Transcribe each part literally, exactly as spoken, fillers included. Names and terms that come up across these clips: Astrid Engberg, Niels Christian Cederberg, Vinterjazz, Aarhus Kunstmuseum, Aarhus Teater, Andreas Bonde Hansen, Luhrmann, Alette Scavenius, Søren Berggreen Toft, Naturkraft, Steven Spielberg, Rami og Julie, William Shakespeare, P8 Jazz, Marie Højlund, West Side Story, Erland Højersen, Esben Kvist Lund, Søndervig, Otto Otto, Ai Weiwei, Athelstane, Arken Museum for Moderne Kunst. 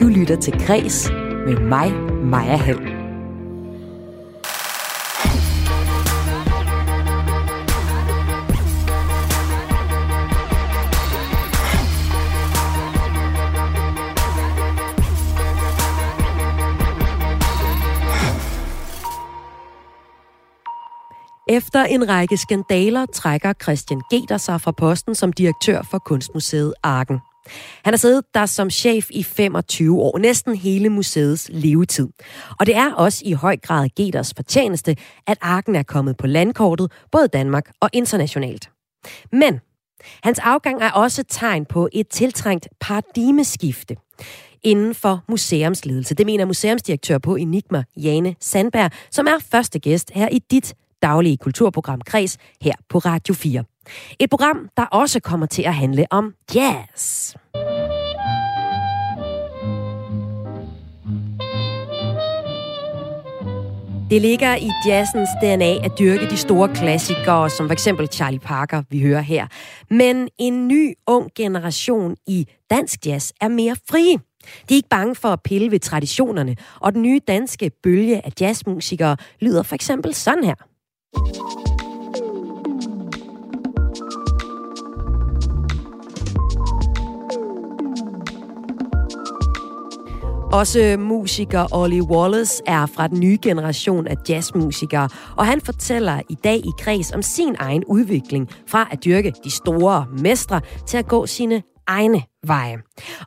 Du lytter til Kræs med mig, Maja Hald. Efter en række skandaler trækker Christian Gether sig fra posten som direktør for kunstmuseet Arken. Han har siddet der som chef i femogtyve år, næsten hele museets levetid. Og det er også i høj grad Gethers fortjeneste, at Arken er kommet på landkortet, både i Danmark og internationalt. Men hans afgang er også tegn på et tiltrængt paradigmeskifte inden for museumsledelse. Det mener museumsdirektør på Enigma, Jane Sandberg, som er første gæst her i dit daglige kulturprogram Kræs her på Radio fire. Et program, der også kommer til at handle om jazz. Det ligger i jazzens D N A at dyrke de store klassikere, som f.eks. Charlie Parker, vi hører her. Men en ny, ung generation i dansk jazz er mere frie. De er ikke bange for at pille ved traditionerne, og den nye danske bølge af jazzmusikere lyder for eksempel sådan her. Også musiker Oilly Wallace er fra den nye generation af jazzmusikere, og han fortæller i dag i Kræs om sin egen udvikling fra at dyrke de store mestre til at gå sine egne veje.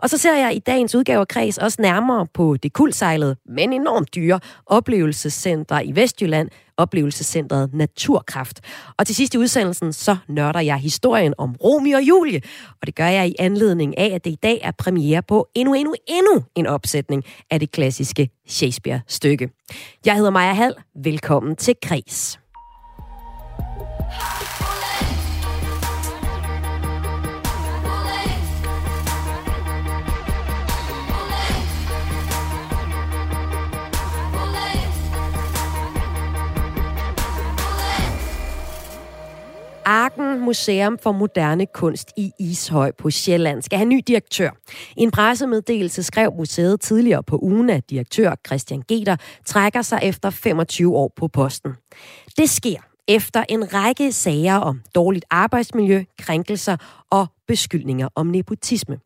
Og så ser jeg i dagens udgave af Kræs også nærmere på det kuldsejlede, men enormt dyre oplevelsescenter i Vestjylland, oplevelsescentret Naturkraft. Og til sidst i udsendelsen, så nørder jeg historien om Romeo og Julie, og det gør jeg i anledning af, at det i dag er premiere på endnu, endnu, endnu en opsætning af det klassiske Shakespeare-stykke. Jeg hedder Maja Hald. Velkommen til Kræs. Arken Museum for Moderne Kunst i Ishøj på Sjælland skal have ny direktør. I en pressemeddelelse skrev museet tidligere på ugen, at direktør Christian Gether trækker sig efter femogtyve år på posten. Det sker efter en række sager om dårligt arbejdsmiljø, krænkelser og beskyldninger om nepotisme.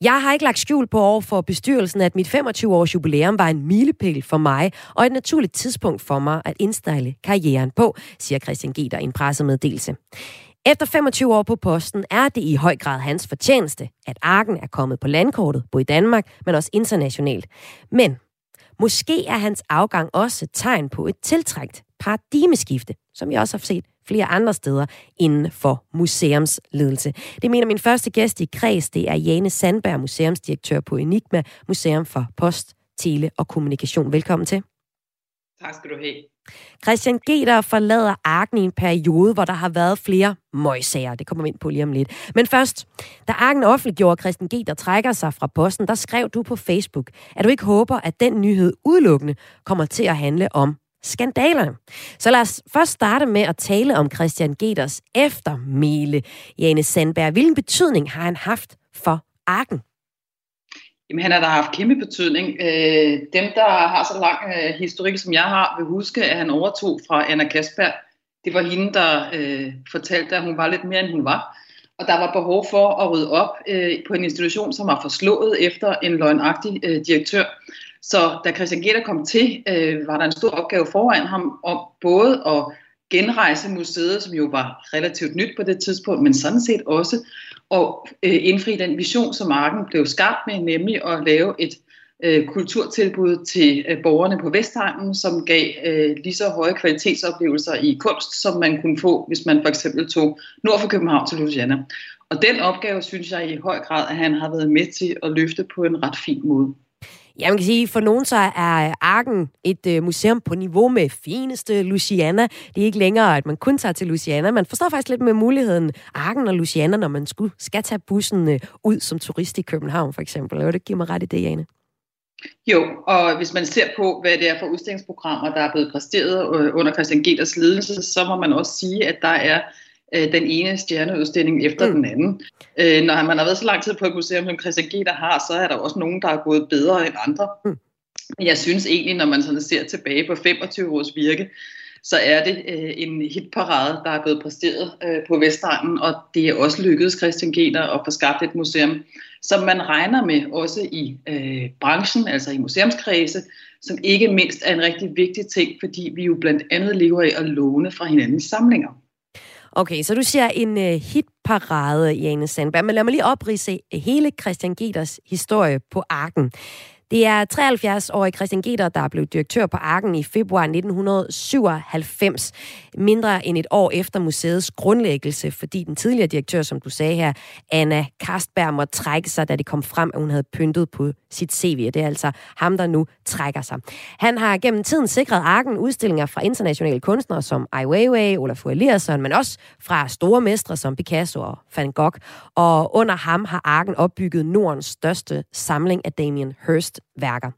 Jeg har ikke lagt skjul på over for bestyrelsen, at mit femogtyve-års jubilæum var en milepæl for mig og et naturligt tidspunkt for mig at indstille karrieren på, siger Christian Gether i en pressemeddelelse. Efter femogtyve år på posten er det i høj grad hans fortjeneste, at Arken er kommet på landkortet, både i Danmark, men også internationalt. Men måske er hans afgang også et tegn på et tiltrængt paradigmeskifte, som jeg også har set flere andre steder inden for museumsledelse. Det mener min første gæst i Kræs, det er Jane Sandberg, museumsdirektør på Enigma, Museum for Post, Tele og Kommunikation. Velkommen til. Tak skal du have. Christian Gether forlader Arken i en periode, hvor der har været flere møgsager. Det kommer vi ind på lige om lidt. Men først, da Arken offentliggjorde, Christian Gether trækker sig fra posten, der skrev du på Facebook, at du ikke håber, at den nyhed udelukkende kommer til at handle om skandalerne. Så lad os først starte med at tale om Christian Gethers eftermæle. Jane Sandberg, hvilken betydning har han haft for Arken? Jamen, han har da haft kæmpe betydning. Øh, dem, der har så lang øh, historik, som jeg har, vil huske, at han overtog fra Anna Kasper. Det var hende, der øh, fortalte, at hun var lidt mere, end hun var. Og der var behov for at rydde op øh, på en institution, som var forslået efter en løgnagtig øh, direktør. Så da Christian Gether kom til, øh, var der en stor opgave foran ham om både at genrejse museet, som jo var relativt nyt på det tidspunkt, men sådan set også at øh, indfri den vision, som Arken blev skabt med, nemlig at lave et øh, kulturtilbud til øh, borgerne på Vestegnen, som gav øh, lige så høje kvalitetsoplevelser i kunst, som man kunne få, hvis man for eksempel tog nord for København til Louisiana. Og den opgave, synes jeg i høj grad, at han har været med til at løfte på en ret fin måde. Ja, man kan sige, for nogen så er Arken et museum på niveau med fineste Louisiana. Det er ikke længere, at man kun tager til Louisiana. Man forstår faktisk lidt med muligheden Arken og Louisiana, når man skulle, skal tage bussen ud som turist i København, for eksempel. Og det giver mig ret i det, Jane. Jo, og hvis man ser på, hvad det er for udstillingsprogrammer, der er blevet præsteret under Christian Gethers ledelse, så må man også sige, at der er øh, den ene stjerneudstilling efter mm. den anden. Øh, når man har været så lang tid på et museum, som Christian Gether har, så er der også nogen, der er gået bedre end andre. Mm. Jeg synes egentlig, når man sådan ser tilbage på femogtyve års virke, så er det øh, en hitparade, der er blevet præsteret øh, på Vestegnen, og det er også lykkedes Christian Gether at få skabt et museum, som man regner med også i øh, branchen, altså i museumskredse, som ikke mindst er en rigtig vigtig ting, fordi vi jo blandt andet lever af at låne fra hinandens samlinger. Okay, så du siger en øh, hitparade, Jane Sandberg, men lad mig lige opridse hele Christian Gethers historie på Arken. Det er treoghalvfjerds-årig Christian Gether, der blev direktør på Arken i februar nitten syvoghalvfems, mindre end et år efter museets grundlæggelse, fordi den tidligere direktør, som du sagde her, Anna Kasper, måtte trække sig, da det kom frem, at hun havde pyntet på sit C V. Det er altså ham, der nu trækker sig. Han har gennem tiden sikret Arken udstillinger fra internationale kunstnere som Ai Weiwei, Olafur Eliasson, men også fra store mestre som Picasso og Van Gogh. Og under ham har Arken opbygget Nordens største samling af Damien Hirst værker.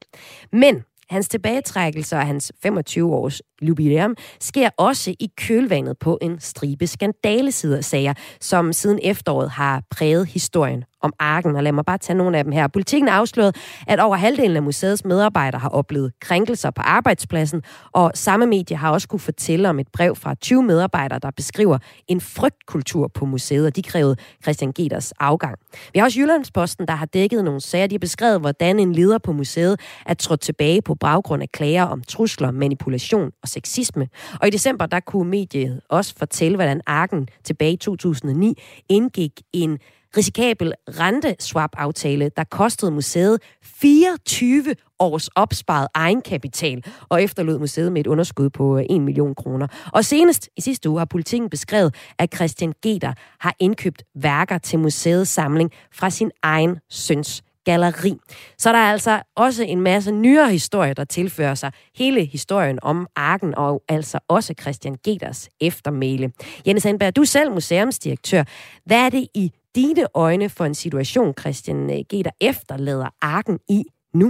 Men hans tilbagetrækkelse og hans femogtyve-års jubilæum sker også i kølvandet på en stribe skandalesager, som siden efteråret har præget historien om Arken. Og lad mig bare tage nogle af dem her. Politiken afslørede, at over halvdelen af museets medarbejdere har oplevet krænkelser på arbejdspladsen, og samme medie har også kunne fortælle om et brev fra tyve medarbejdere, der beskriver en frygtkultur på museet, og de krævede Christian Gethers afgang. Vi har også Jyllandsposten, der har dækket nogle sager. De har beskrevet, hvordan en leder på museet er trådt tilbage på baggrund af klager om trusler, manipulation og sexisme. Og i december, der kunne mediet også fortælle, hvordan Arken tilbage i to tusind og ni indgik en risikabel renteswap-aftale, der kostede museet fireogtyve års opsparet egenkapital og efterlod museet med et underskud på en million kroner. Og senest i sidste uge har Politiken beskrevet, at Christian Gether har indkøbt værker til museets samling fra sin egen søns galleri. Så der er altså også en masse nyere historier, der tilfører sig hele historien om Arken og altså også Christian Gethers eftermæle. Jane Sandberg, du er selv museumsdirektør. Hvad er det i dine øjne for en situation, Christian Gether efterlader Arken i nu?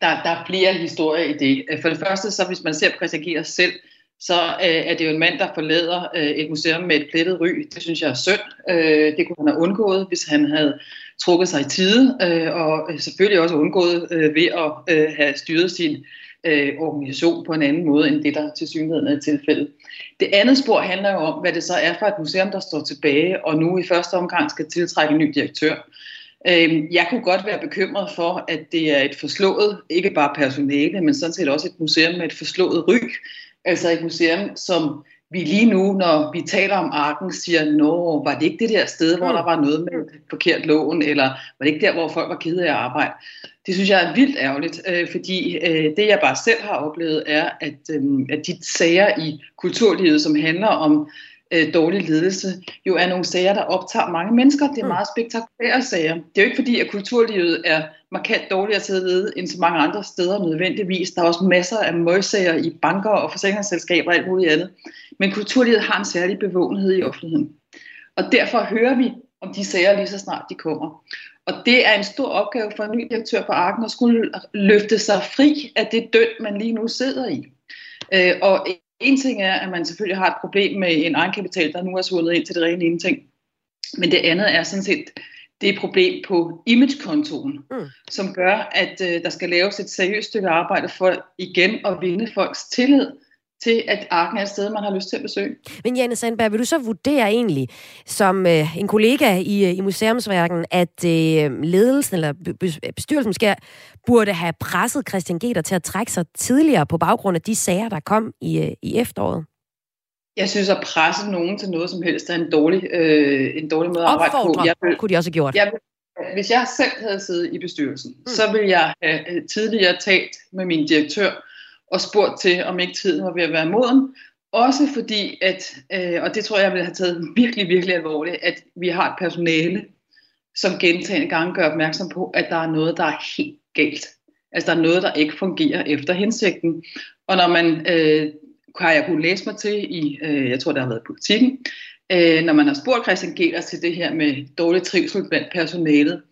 Der, der bliver historie i det. For det første, så hvis man ser på Christian Gether selv, så øh, er det jo en mand, der forlader øh, et museum med et plettet ry. Det synes jeg er synd. Øh, det kunne han have undgået, hvis han havde trukket sig i tide, øh, og selvfølgelig også undgået øh, ved at øh, have styret sin øh, organisation på en anden måde, end det, der tilsyneladende er tilfældet. Det andet spor handler jo om, hvad det så er for et museum, der står tilbage, og nu i første omgang skal tiltrække en ny direktør. Jeg kunne godt være bekymret for, at det er et forslået, ikke bare personale, men sådan set også et museum med et forslået ry. Altså et museum, som vi lige nu, når vi taler om Arken, siger, nå, var det ikke det der sted, hvor der var noget med et forkert lån, eller var det ikke der, hvor folk var kede af at arbejde? Det synes jeg er vildt ærgerligt, fordi det, jeg bare selv har oplevet, er, at de sager i kulturlivet, som handler om dårlig ledelse, jo er nogle sager, der optager mange mennesker. Det er meget spektakulære sager. Det er jo ikke fordi, at kulturlivet er markant dårligere til at lede end så mange andre steder nødvendigvis. Der er også masser af møgsager i banker og forsikringsselskaber og alt muligt andet. Men kulturlivet har en særlig bevågenhed i offentligheden. Og derfor hører vi om de sager lige så snart de kommer. Og det er en stor opgave for en ny direktør på Arken at skulle løfte sig fri af det død, man lige nu sidder i. Og en ting er, at man selvfølgelig har et problem med en egenkapital, der nu er svundet ind til det rene ingenting. Men det andet er sådan set det problem på imagekontoen, mm. som gør, at øh, der skal laves et seriøst stykke arbejde for igen at vinde folks tillid til, at Arken er et sted, man har lyst til at besøge. Men Jane Sandberg, vil du så vurdere egentlig, som øh, en kollega i, i museumsverdenen, at øh, ledelsen eller bestyrelsen måske burde have presset Christian Gether til at trække sig tidligere på baggrund af de sager, der kom i, øh, i efteråret? Jeg synes, at presse nogen til noget som helst er en dårlig, øh, en dårlig måde at arbejde på. Opfordre kunne de også have gjort. Jeg, hvis jeg selv havde siddet i bestyrelsen, mm. så ville jeg øh, tidligere talt med min direktør, og spurgt til, om ikke tiden var ved at være moden. Også fordi, at, øh, og det tror jeg, jeg ville have taget virkelig, virkelig alvorligt, at vi har et personale, som gentagne gange gør opmærksom på, at der er noget, der er helt galt. Altså, der er noget, der ikke fungerer efter hensigten. Og når man, øh, kan jeg kunne læse mig til i, øh, jeg tror, der har været Politiken, øh, når man har spurgt Christian Gether til det her med dårlig trivsel blandt personalet,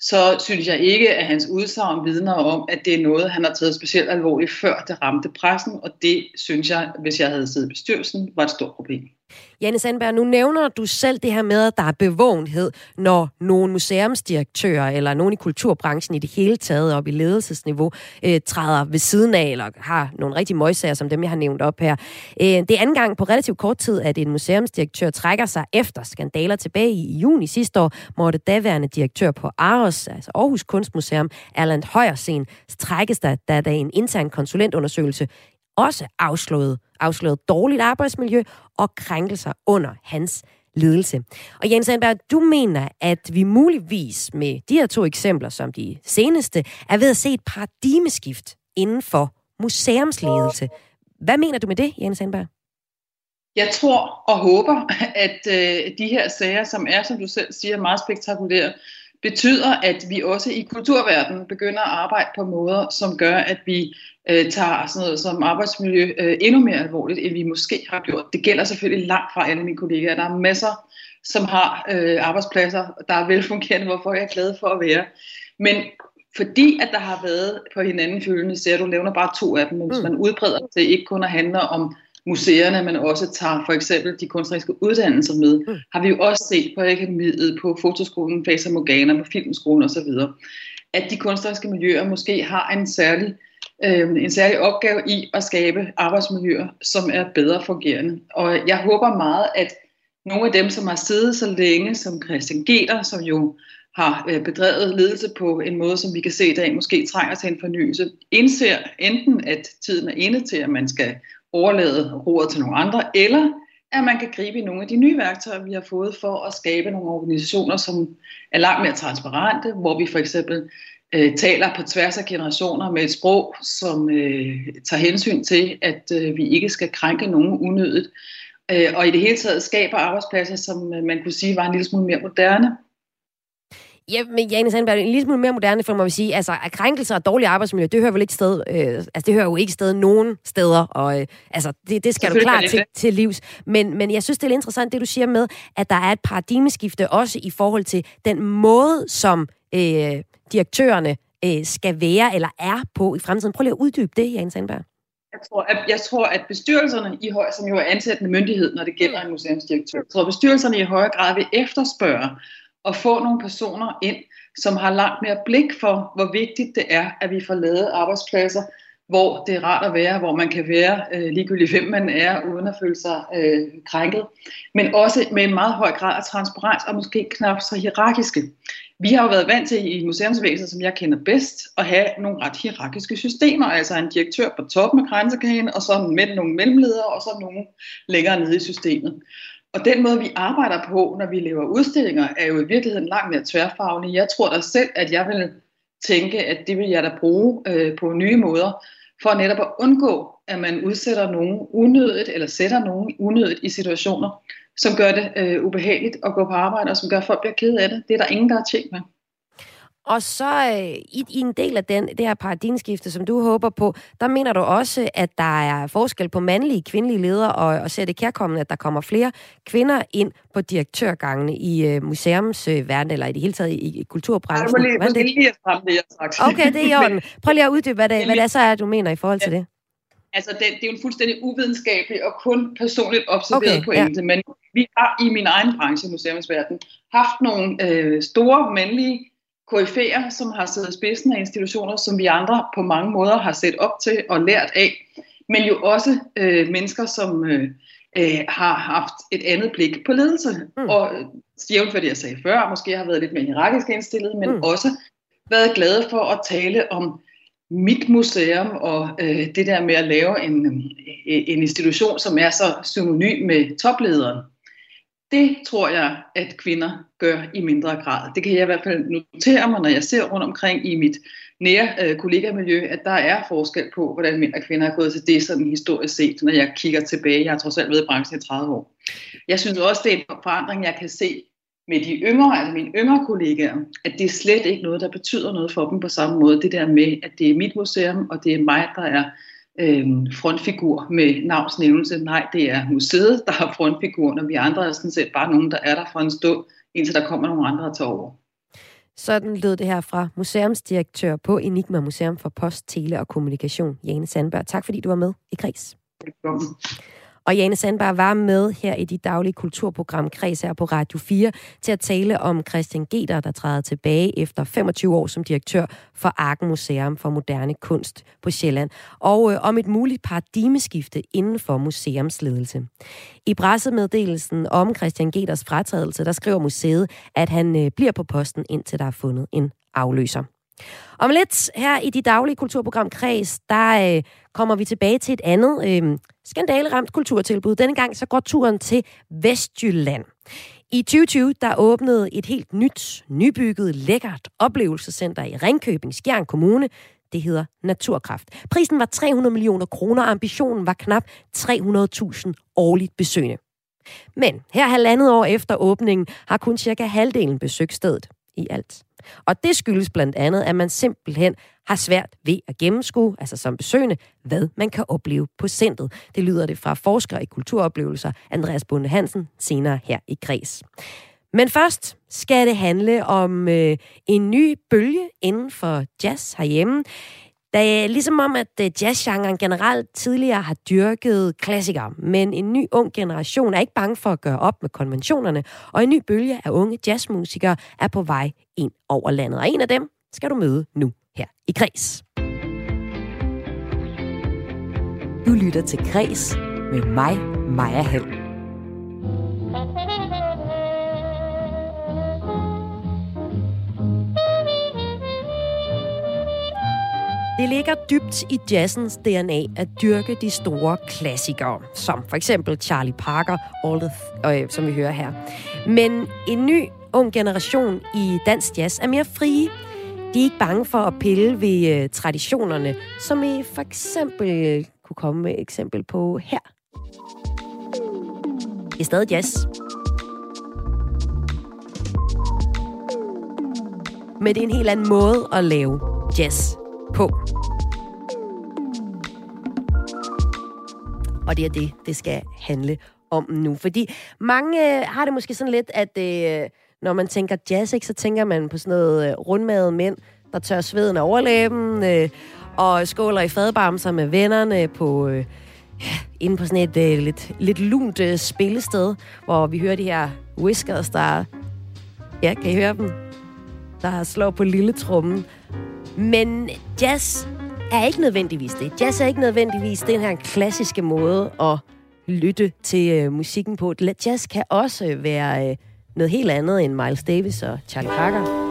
så synes jeg ikke, at hans udsagn vidner om, at det er noget, han har taget specielt alvorligt, før det ramte pressen, og det synes jeg, hvis jeg havde siddet i bestyrelsen, var et stort problem. Jane Sandberg, nu nævner du selv det her med, at der er bevågenhed, når nogle museumsdirektører eller nogen i kulturbranchen i det hele taget op i ledelsesniveau øh, træder ved siden af eller har nogle rigtige møgsager, som dem, jeg har nævnt op her. Øh, det er anden gang på relativt kort tid, at en museumsdirektør trækker sig efter skandaler tilbage i, i juni sidste år, måtte daværende direktør på A R O S, altså Aarhus Kunstmuseum, Erland Højersen, trækkes der, da der en intern konsulentundersøgelse også afsløret, afsløret dårligt arbejdsmiljø og krænkelser under hans ledelse. Og Jens Sandberg, du mener, at vi muligvis med de her to eksempler, som de seneste, er ved at se et paradigmeskift inden for museumsledelse. Hvad mener du med det, Jens Sandberg? Jeg tror og håber, at de her sager, som er, som du selv siger, meget spektakulære, betyder, at vi også i kulturverdenen begynder at arbejde på måder, som gør, at vi øh, tager sådan noget som arbejdsmiljø øh, endnu mere alvorligt, end vi måske har gjort. Det gælder selvfølgelig langt fra alle mine kollegaer. Der er masser, som har øh, arbejdspladser, der er velfungerende, hvorfor jeg er glad for at være. Men fordi at der har været på hinanden følgende, så du nævner bare to af dem, men hvis man udbreder det ikke kun at handle om museerne, men også tager for eksempel de kunstneriske uddannelser med, mm. har vi jo også set på akademiet, på fotoskolen, Fata Morgana, på filmskolen osv., at de kunstneriske miljøer måske har en særlig, øh, en særlig opgave i at skabe arbejdsmiljøer, som er bedre fungerende. Og jeg håber meget, at nogle af dem, som har siddet så længe, som Christian Gether, som jo har bedrevet ledelse på en måde, som vi kan se i dag, måske trænger til en fornyelse, indser enten, at tiden er inde til, at man skal overlade roret til nogle andre, eller at man kan gribe i nogle af de nye værktøjer, vi har fået for at skabe nogle organisationer, som er langt mere transparente, hvor vi for eksempel øh, taler på tværs af generationer med et sprog, som øh, tager hensyn til, at øh, vi ikke skal krænke nogen unødigt, øh, og i det hele taget skaber arbejdspladser, som øh, man kunne sige var en lille smule mere moderne. Ja, men Jane Sandberg, en lille smule mere moderne, for man vil sige, altså krænkelser og dårlig arbejdsmiljø, det hører vel ikke sted, øh, altså det hører jo ikke sted nogen steder, og øh, altså det, det skal du klart til, til livs. Men, men jeg synes, det er interessant, det du siger med, at der er et paradigmeskifte også i forhold til den måde, som øh, direktørerne øh, skal være eller er på i fremtiden. Prøv lige at uddybe det, Jane Sandberg. Jeg tror, at, jeg tror, at bestyrelserne, i høj, som jo er ansættende myndighed, når det gælder en museumsdirektør, jeg tror, at bestyrelserne i højere grad vil efterspørge og få nogle personer ind, som har langt mere blik for, hvor vigtigt det er, at vi får lavet arbejdspladser, hvor det er rart at være, hvor man kan være øh, ligegyldigt, hvem man er, uden at føle sig øh, krænket, men også med en meget høj grad af transparens, og måske knap så hierarkiske. Vi har jo været vant til i museumsvæsenet, som jeg kender bedst, at have nogle ret hierarkiske systemer, altså en direktør på toppen af kransekagen, og så med nogle mellemledere, og så nogle længere nede i systemet. Og den måde, vi arbejder på, når vi laver udstillinger, er jo i virkeligheden langt mere tværfaglig. Jeg tror da selv, at jeg vil tænke, at det vil jeg da bruge øh, på nye måder, for netop at undgå, at man udsætter nogen unødigt, eller sætter nogen unødigt i situationer, som gør det øh, ubehageligt at gå på arbejde, og som gør, at folk bliver ked af det. Det er der ingen, der har tjent med. Og så øh, i, i en del af den, det her paradigmeskifte, som du håber på, der mener du også, at der er forskel på mandlige og kvindelige ledere, og, og ser det kærkommende, at der kommer flere kvinder ind på direktørgangene i øh, museumsverdenen, eller i det hele taget i, i kulturbranchen. Jeg må lige, lige frem det, jeg har sagt. Okay, det er i orden. Prøv lige at uddybe, hvad det, hvad det er, så er, du mener i forhold til det. Altså, det, det er jo en fuldstændig uvidenskabelig og kun personligt observeret pointe, men vi har i min egen branche, museumsverdenen, haft nogle øh, store mandlige K F A'er, som har siddet spidsen af institutioner, som vi andre på mange måder har set op til og lært af, men jo også øh, mennesker, som øh, øh, har haft et andet blik på ledelse. Mm. Og jævnt hvad jeg sagde før, måske har været lidt mere hierarkisk indstillet, men mm. også været glade for at tale om mit museum og øh, det der med at lave en, en institution, som er så synonym med toplederen. Det tror jeg, at kvinder gør i mindre grad. Det kan jeg i hvert fald notere mig, når jeg ser rundt omkring i mit nære øh, kollegamiljø, at der er forskel på, hvordan mænd og kvinder er gået til det, sådan historisk set, når jeg kigger tilbage. Jeg har trods alt været i branchen i tredive år. Jeg synes også, det er en forandring, jeg kan se med de yngre, altså mine yngre kollegaer, at det er slet ikke noget, der betyder noget for dem på samme måde. Det der med, at det er mit museum, og det er mig, der er frontfigur med navnsnævnelse. Nej, det er museet, der har frontfiguren, og vi andre er sådan set bare nogen, der er der for en stund, indtil der kommer nogle andre og tager over. Sådan lød det her fra museumsdirektør på Enigma Museum for Post, Tele og Kommunikation, Jane Sandberg. Tak fordi du var med i Kræs. Velkommen. Og Jane Sandberg var med her i dit daglige kulturprogram Kræs her på Radio fire til at tale om Christian Gether, der træder tilbage efter femogtyve år som direktør for Arken Museum for Moderne Kunst på Sjælland, og øh, om et muligt paradigmeskifte inden for museumsledelse. I pressemeddelelsen om Christian Gethers fratrædelse, der skriver museet, at han øh, bliver på posten, indtil der er fundet en afløser. Om lidt her i de daglige kulturprogram Kræs, der øh, kommer vi tilbage til et andet øh, skandaleramt kulturtilbud. Denne gang så går turen til Vestjylland. I tyve tyve, der åbnede et helt nyt, nybygget, lækkert oplevelsescenter i Ringkøbing-Skjern Kommune. Det hedder Naturkraft. Prisen var tre hundrede millioner kroner, og ambitionen var knap tre hundrede tusind årligt besøgende. Men her halvandet år efter åbningen har kun cirka halvdelen besøgt stedet i alt. Og det skyldes blandt andet, at man simpelthen har svært ved at gennemskue, altså som besøgende, hvad man kan opleve på centret. Det lyder det fra forsker i kulturoplevelser, Andreas Bonde Hansen, senere her i Kræs. Men først skal det handle om øh, en ny bølge inden for jazz herhjemme. Da, ligesom om, at jazzgenren generelt tidligere har dyrket klassikere, men en ny ung generation er ikke bange for at gøre op med konventionerne, og en ny bølge af unge jazzmusikere er på vej ind over landet. Og en af dem skal du møde nu her i Kræs. Du lytter til Kræs med mig, Maja Hald. Det ligger dybt i jazzens D N A at dyrke de store klassikere, som for eksempel Charlie Parker, Aarhus, øh, som vi hører her. Men en ny ung generation i dansk jazz er mere frie. De er ikke bange for at pille ved øh, traditionerne, som I for eksempel kunne komme med eksempel på her. Det er stadig jazz. Men det er en helt anden måde at lave jazz på. Og det er det, det skal handle om nu. Fordi mange øh, har det måske sådan lidt, at øh, når man tænker jazz, ikke, så tænker man på sådan noget øh, rundmavede mænd, der tør sveden af overlæben, øh, og skåler i fadbamser med vennerne på, øh, inde på sådan et øh, lidt, lidt lunt øh, spillested, hvor vi hører de her whiskers, der... Ja, kan I høre dem? Der slår på lille trommen. Men jazz er ikke nødvendigvis det. Jazz er ikke nødvendigvis den her klassiske måde at lytte til øh, musikken på. Jazz kan også være øh, noget helt andet end Miles Davis og Charlie Parker.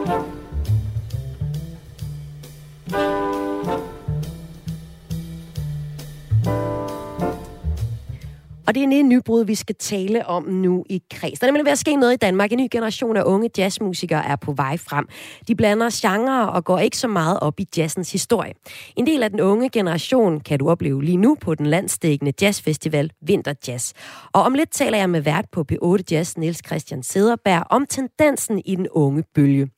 Og det er en nybrud, vi skal tale om nu i Kræs. Der er nemlig ved at ske noget i Danmark. En ny generation af unge jazzmusikere er på vej frem. De blander genrer og går ikke så meget op i jazzens historie. En del af den unge generation kan du opleve lige nu på den landsdækkende jazzfestival Vinterjazz. Og om lidt taler jeg med vært på P otte Jazz, Niels Christian Cederberg, om tendensen i den unge bølge.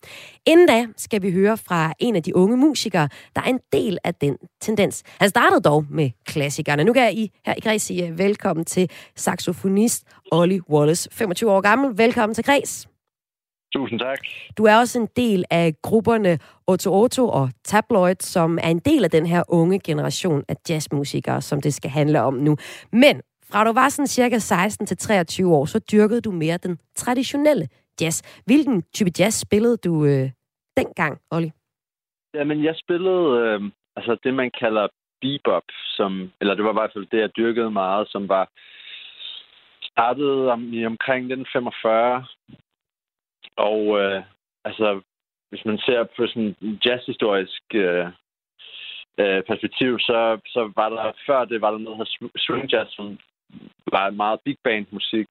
Inden da skal vi høre fra en af de unge musikere, der er en del af den tendens. Han startede dog med klassikerne. Nu kan I her i Kræs sige velkommen til saxofonist Oilly Wallace, femogtyve år gammel. Velkommen til Kræs. Tusind tak. Du er også en del af grupperne Otto Otto og Tabloid, som er en del af den her unge generation af jazzmusikere, som det skal handle om nu. Men fra du var sådan cirka seksten til treogtyve år, så dyrkede du mere den traditionelle jazz. Hvilken type jazz spillede du øh, dengang, Oilly? Jamen, jeg spillede øh, altså det, man kalder bebop, som, eller det var i hvert fald det, jeg dyrkede meget, som var startede om, i omkring den femogfyrre. Og øh, altså, hvis man ser på sådan en jazzhistorisk øh, øh, perspektiv, så, så var der før det, var der noget her swing jazz, som var meget big band musik,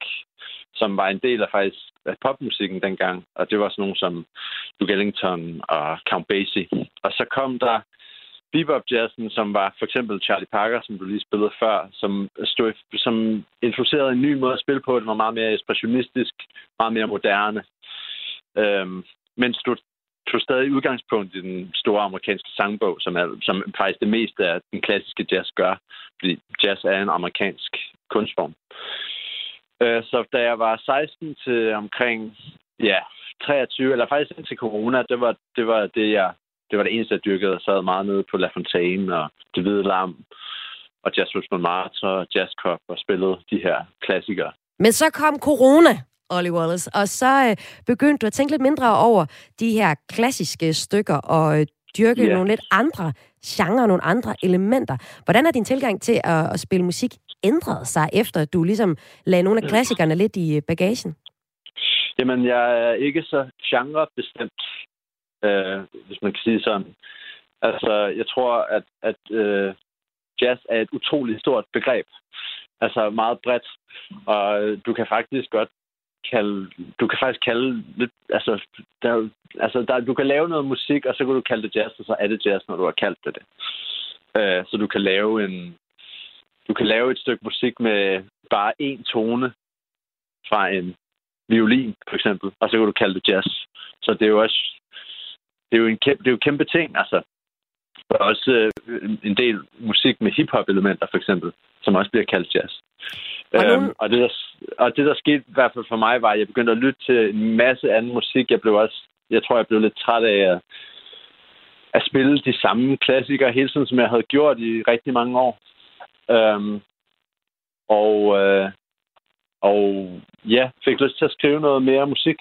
som var en del af faktisk af popmusikken dengang. Og det var sådan nogle som Duke Ellington og Count Basie. Og så kom der bebop-jazzen, som var for eksempel Charlie Parker, som du lige spillede før, som, stod, som introducerede en ny måde at spille på. Den var meget mere ekspressionistisk, meget mere moderne. Øhm, men stod, tog stadig udgangspunkt i den store amerikanske sangbog, som, er, som faktisk det meste af den klassiske jazz gør, fordi jazz er en amerikansk kunstform. Øh, så da jeg var seksten til omkring ja, treogtyve, eller faktisk indtil corona, det var det, var det jeg... Det var det eneste, jeg dyrkede, og sad meget nede på La Fontaine og Det Hvide Lam og Jazz Richmond March og Jazz Cup og spillede de her klassikere. Men så kom corona, Oilly Wallace, og så øh, begyndte du at tænke lidt mindre over de her klassiske stykker og øh, dyrke yeah. nogle lidt andre genrer, nogle andre elementer. Hvordan er din tilgang til at, at spille musik ændret sig, efter at du ligesom lagde nogle af klassikerne lidt i bagagen? Jamen, jeg er ikke så genrebestemt, øh, hvis man kan sige sådan. Altså, jeg tror, at, at øh, jazz er et utroligt stort begreb. Altså, meget bredt. Og du kan faktisk godt kalde... Du kan faktisk kalde... Altså, der, altså der, du kan lave noget musik, og så kan du kalde det jazz, og så er det jazz, når du har kaldt det det. Øh, så du kan lave en... Du kan lave et stykke musik med bare én tone fra en violin, for eksempel, og så kan du kalde det jazz. Så det er jo også... Det er jo en kæmpe, det er jo kæmpe ting, altså. Der er også øh, en del musik med hip-hop-elementer, for eksempel, som også bliver kaldt jazz. Og, øhm, nu... og, det, der, og det, der skete i hvert fald for mig, var, at jeg begyndte at lytte til en masse anden musik. Jeg blev også... Jeg tror, jeg blev lidt træt af at, at spille de samme klassikere hele tiden, som jeg havde gjort i rigtig mange år. Øhm, og, øh, og ja, fik lyst til at skrive noget mere musik.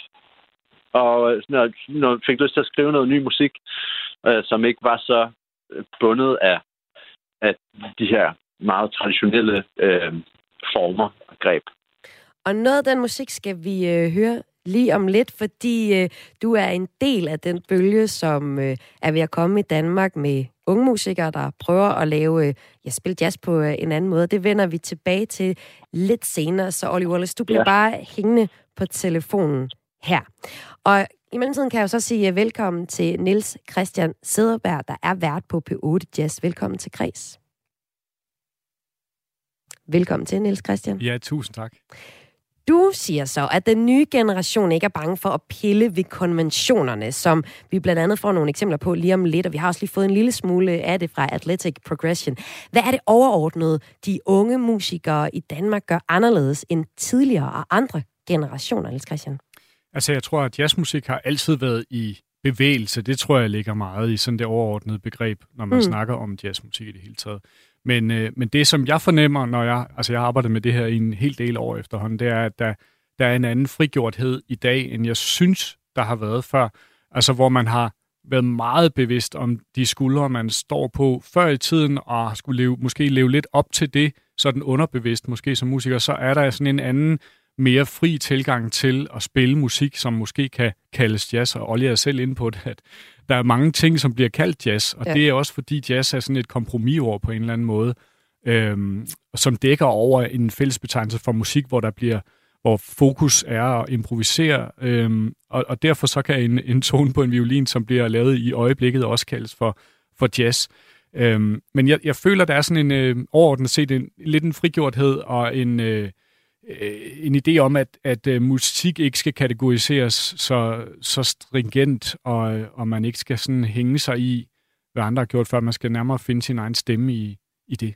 Og når, fik lyst til at skrive noget ny musik, øh, som ikke var så bundet af, af de her meget traditionelle øh, former og greb. Og noget af den musik skal vi øh, høre lige om lidt, fordi øh, du er en del af den bølge, som øh, er ved at komme i Danmark med unge musikere, der prøver at lave, øh, ja, spille jazz på øh, en anden måde. Det vender vi tilbage til lidt senere, så Oilly Wallace, du bliver ja. bare hængende på telefonen her. Og i mellemtiden kan jeg jo så sige velkommen til Niels Christian Cederberg, der er vært på P otte Jazz. Velkommen til Kræs. Velkommen til, Niels Christian. Ja, tusind tak. Du siger så, at den nye generation ikke er bange for at pille ved konventionerne, som vi blandt andet får nogle eksempler på lige om lidt, og vi har også lige fået en lille smule af det fra Athletic Progression. Hvad er det overordnede, de unge musikere i Danmark gør anderledes end tidligere og andre generationer, Niels Christian? Altså, jeg tror, at jazzmusik har altid været i bevægelse. Det tror jeg ligger meget i sådan det overordnede begreb, når man mm. snakker om jazzmusik i det hele taget. Men, øh, men det, som jeg fornemmer, når jeg, altså jeg arbejder med det her i en hel del år efterhånden, det er, at der, der er en anden frigjorthed i dag, end jeg synes, der har været før. Altså, hvor man har været meget bevidst om de skuldre, man står på før i tiden, og skulle leve, måske leve lidt op til det, sådan underbevidst måske som musiker, så er der sådan en anden, mere fri tilgang til at spille musik, som måske kan kaldes jazz, og Oilly er selv inde på det, at der er mange ting, som bliver kaldt jazz, og ja. det er også fordi jazz er sådan et kompromisord på en eller anden måde, øhm, som dækker over en fællesbetegnelse for musik, hvor der bliver, hvor fokus er at improvisere, øhm, og, og derfor så kan en, en tone på en violin, som bliver lavet i øjeblikket, også kaldes for, for jazz. Øhm, men jeg, jeg føler, der er sådan en øh, overordnet set en, lidt en frigjorthed og en øh, en idé om, at, at musik ikke skal kategoriseres så, så stringent, og, og man ikke skal sådan hænge sig i, hvad andre har gjort, før man skal nærmere finde sin egen stemme i, i det.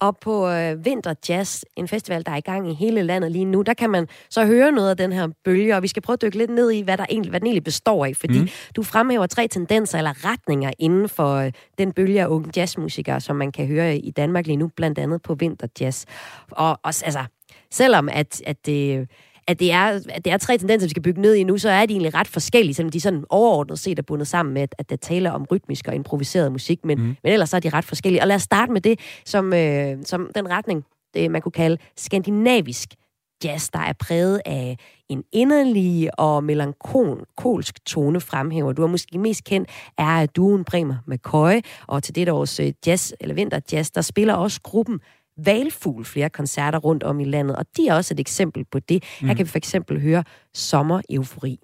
Og på øh, Vinterjazz, en festival, der er i gang i hele landet lige nu, der kan man så høre noget af den her bølge, og vi skal prøve at dykke lidt ned i, hvad, der egentlig, hvad den egentlig består af, fordi mm. du fremhæver tre tendenser eller retninger inden for øh, den bølge af unge jazzmusikere, som man kan høre i Danmark lige nu, blandt andet på Vinterjazz. Og også, altså... Selvom at, at, det, at, det er, at det er tre tendenser, vi skal bygge ned i nu, så er de egentlig ret forskellige, selvom de sådan overordnet set er bundet sammen med, at, at der taler om rytmisk og improviseret musik, men, mm. men ellers er de ret forskellige. Og lad os starte med det, som, øh, som den retning, det, man kunne kalde skandinavisk jazz, der er præget af en inderlig og melankolsk tone, fremhæver du, er måske mest kendt er duoen Bremer McCoy, og til dette års jazz, eller vinterjazz, der spiller også gruppen Valfugl flere koncerter rundt om i landet, og de er også et eksempel på det. Her mm. kan vi for eksempel høre sommer-eufori.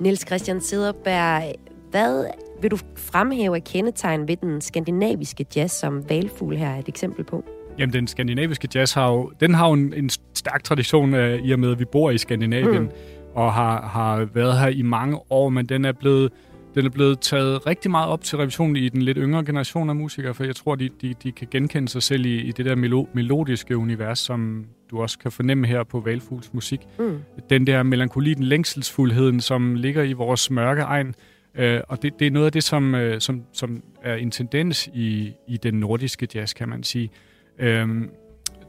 Niels Christian Cederberg, hvad vil du fremhæve et kendetegn ved den skandinaviske jazz, som Valfugl her er et eksempel på? Jamen, den skandinaviske jazz har jo, den har jo en, en stærk tradition af, i og med, at vi bor i Skandinavien, mm. og har, har været her i mange år, men den er blevet Den er blevet taget rigtig meget op til revision i den lidt yngre generation af musikere, for jeg tror, de, de, de kan genkende sig selv i, i det der melo, melodiske univers, som du også kan fornemme her på Valfugls musik. Mm. Den der melankoli, den længselsfuldheden, som ligger i vores mørke egen. Øh, og det, det er noget af det, som, øh, som, som er en tendens i, i den nordiske jazz, kan man sige. Øh,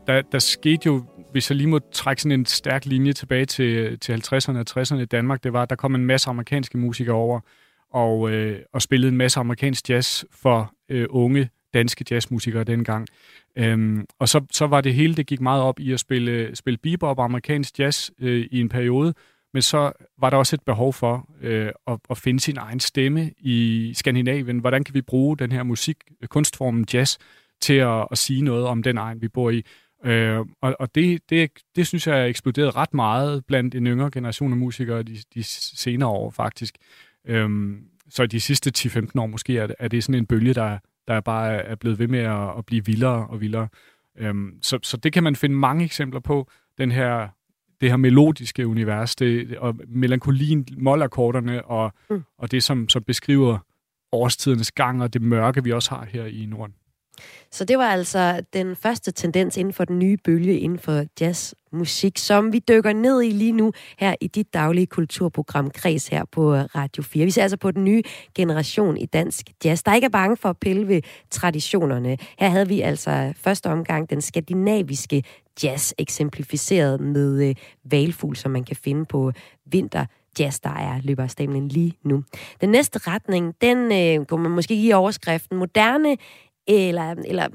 der, der skete jo, hvis jeg lige må trække sådan en stærk linje tilbage til, til halvtredserne og tresserne i Danmark, det var, at der kom en masse amerikanske musikere over, Og, øh, og spillede en masse amerikansk jazz for øh, unge danske jazzmusikere dengang. Øhm, og så, så var det hele, det gik meget op i at spille, spille bebop og amerikansk jazz øh, i en periode, men så var der også et behov for øh, at, at finde sin egen stemme i Skandinavien. Hvordan kan vi bruge den her musik, kunstformen jazz, til at, at sige noget om den egen, vi bor i? Øh, og og det, det, det synes jeg er eksploderet ret meget blandt en yngre generation af musikere de, de senere år faktisk. Øhm, så de sidste ti femten år måske er det, er det sådan en bølge, der, der bare er blevet ved med at, at blive vildere og vildere. Øhm, så, så det kan man finde mange eksempler på, den her, det her melodiske univers, det, og melankolien, mollakkorderne og, mm. og det, som, som beskriver årstidernes gang og det mørke, vi også har her i Norden. Så det var altså den første tendens inden for den nye bølge inden for jazzmusik, som vi dykker ned i lige nu her i dit daglige kulturprogram Kræs her på Radio fire. Vi ser altså på den nye generation i dansk jazz, der ikke er bange for at pille ved traditionerne. Her havde vi altså første omgang den skandinaviske jazz, eksemplificeret med øh, Valfugl, som man kan finde på vinter. Jazz, der er løber af stemmen lige nu. Den næste retning, den øh, går man måske give overskriften moderne Eller, eller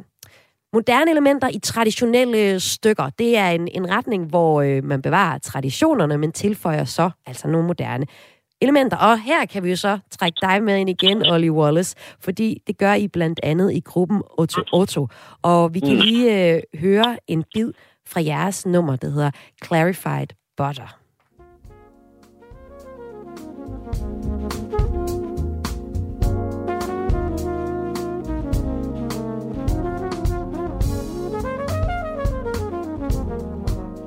moderne elementer i traditionelle stykker. Det er en, en retning, hvor øh, man bevarer traditionerne, men tilføjer så altså nogle moderne elementer. Og her kan vi jo så trække dig med ind igen, Oilly Wallace, fordi det gør I blandt andet i gruppen Otto Otto. Og vi kan lige øh, høre en bid fra jeres nummer, der hedder Clarified Butter.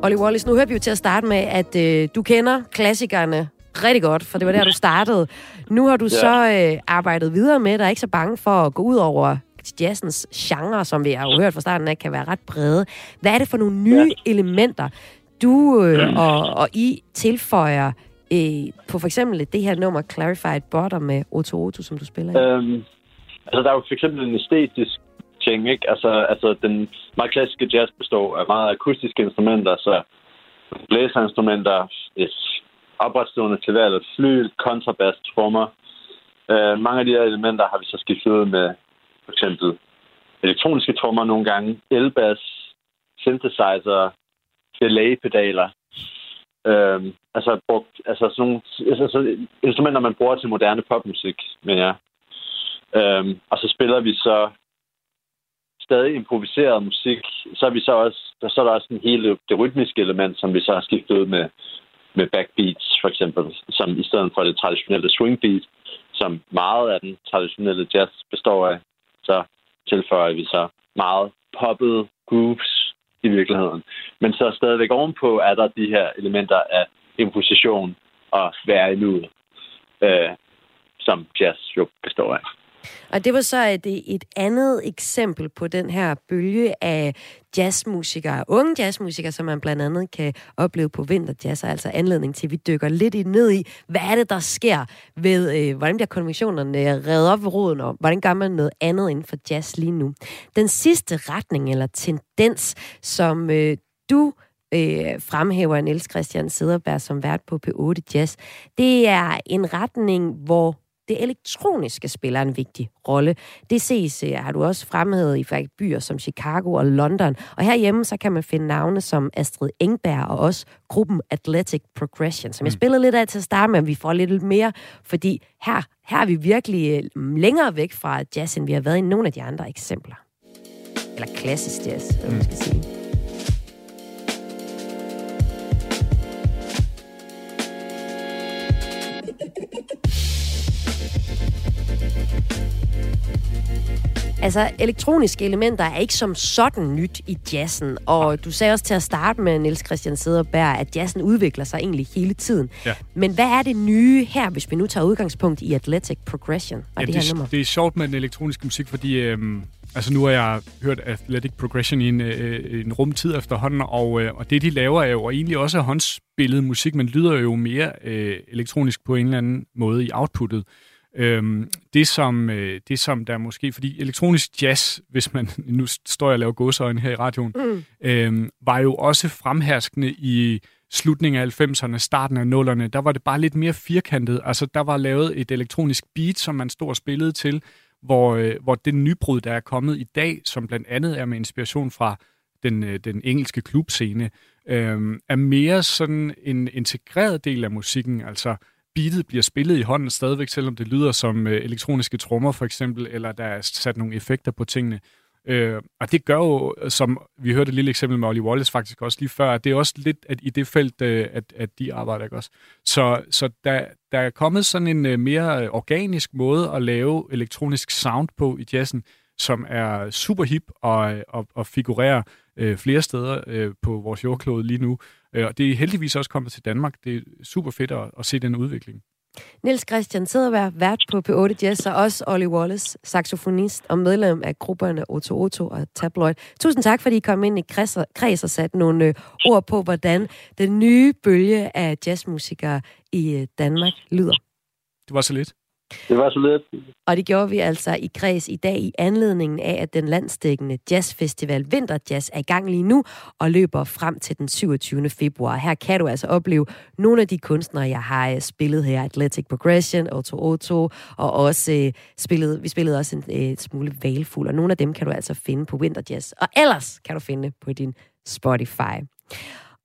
Oilly Wallace, nu hørte vi jo til at starte med, at øh, du kender klassikerne rigtig godt, for det var der, du startede. Nu har du ja. så øh, arbejdet videre med, der er ikke så bange for at gå ud over jazzens genre, som vi har jo hørt fra starten af, kan være ret brede. Hvad er det for nogle nye ja. elementer, du øh, og, og I tilføjer øh, på for eksempel det her nummer Clarified Butter med Otto Otto, som du spiller i? Øhm, altså, der er jo for eksempel en æstetisk ting, ikke? Altså, altså, den meget klassiske jazz består af meget akustiske instrumenter, så blæserinstrumenter, opretstående klaver, fløjte, kontrabas, trommer. Uh, mange af de her elementer har vi så skiftet ud med for eksempel elektroniske trommer nogle gange, elbas, synthesizer, delay-pedaler. Uh, altså, brugt, altså, sådan nogle, altså instrumenter, man bruger til moderne popmusik, men ja. Uh, og så spiller vi så stadig improviseret musik, så er, vi så også, så er der også en hele det rytmiske element, som vi så har skiftet ud med, med backbeats, for eksempel, som i stedet for det traditionelle swingbeat, som meget af den traditionelle jazz består af, så tilføjer vi så meget poppet grooves i virkeligheden. Men så stadigvæk ovenpå er der de her elementer af improvisation og være i nuet, øh, som jazz jo består af. Og det var så et, et andet eksempel på den her bølge af jazzmusikere, unge jazzmusikere, som man blandt andet kan opleve på vinterjazz, altså anledning til, at vi dykker lidt ned i, hvad er det, der sker ved, øh, hvordan bliver konventionerne revet op ved roden, og hvordan gør man noget andet inden for jazz lige nu. Den sidste retning eller tendens, som øh, du øh, fremhæver, Niels Christian Cederberg, som vært på P otte Jazz, det er en retning, hvor det elektroniske spiller en vigtig rolle. Det ses, har du også fremhævet i faktisk byer som Chicago og London. Og herhjemme, så kan man finde navne som Astrid Engberg og også gruppen Athletic Progression, som jeg spillede lidt af til at starte med, men vi får lidt mere, fordi her, her er vi virkelig længere væk fra jazz, end vi har været i nogle af de andre eksempler. Eller klassisk jazz, hvad man skal sige. Altså, elektroniske elementer er ikke som sådan nyt i jazzen, og du sagde også til at starte med, Niels Christian Cederberg, at jazzen udvikler sig egentlig hele tiden. Ja. Men hvad er det nye her, hvis vi nu tager udgangspunkt i Athletic Progression? Ja, det, det, det er sjovt med den elektroniske musik, fordi øhm, altså nu har jeg hørt Athletic Progression i en, øh, en rumtid efterhånden, og, øh, og det de laver er jo og egentlig også håndspillet musik, men lyder jo mere øh, elektronisk på en eller anden måde i outputtet. Øhm, det, som, øh, det som der måske, fordi elektronisk jazz, hvis man, nu står jeg og laver gåseøjne her i radioen, mm. øhm, var jo også fremherskende i slutningen af halvfemserne, starten af nullerne. Der var det bare lidt mere firkantet. Altså, der var lavet et elektronisk beat, som man stod og spillede til, hvor, øh, hvor det nybrud, der er kommet i dag, som blandt andet er med inspiration fra den, øh, den engelske klubscene, øh, er mere sådan en integreret del af musikken, altså beatet bliver spillet i hånden stadigvæk, selvom det lyder som øh, elektroniske trommer for eksempel, eller der er sat nogle effekter på tingene. Øh, og det gør jo, som vi hørte et lille eksempel med Oilly Wallace faktisk også lige før, at det er også lidt at i det felt, øh, at, at de arbejder, ikke også? Så, så der, der er kommet sådan en øh, mere organisk måde at lave elektronisk sound på i jazzen, som er super hip og, og, og figurerer øh, flere steder øh, på vores jordklode lige nu. Og det er heldigvis også kommet til Danmark. Det er super fedt at, at se den udvikling. Niels Christian Cederberg, vært på P otte Jazz, og også Oilly Wallace, saxofonist og medlem af grupperne Otto Otto og Tabloid. Tusind tak, fordi I kom ind i Kræs og satte nogle ord på, hvordan den nye bølge af jazzmusikere i Danmark lyder. Det var så lidt. Det var så lidt. Og det gjorde vi altså i Kræs i dag i anledningen af, at den landsdækkende jazzfestival Vinterjazz er i gang lige nu og løber frem til den syvogtyvende februar. Her kan du altså opleve nogle af de kunstnere, jeg har spillet her. Athletic Progression, Otto Otto og også øh, spillet, vi spillede også en øh, smule Valfugl. Og nogle af dem kan du altså finde på Vinterjazz. Og ellers kan du finde på din Spotify.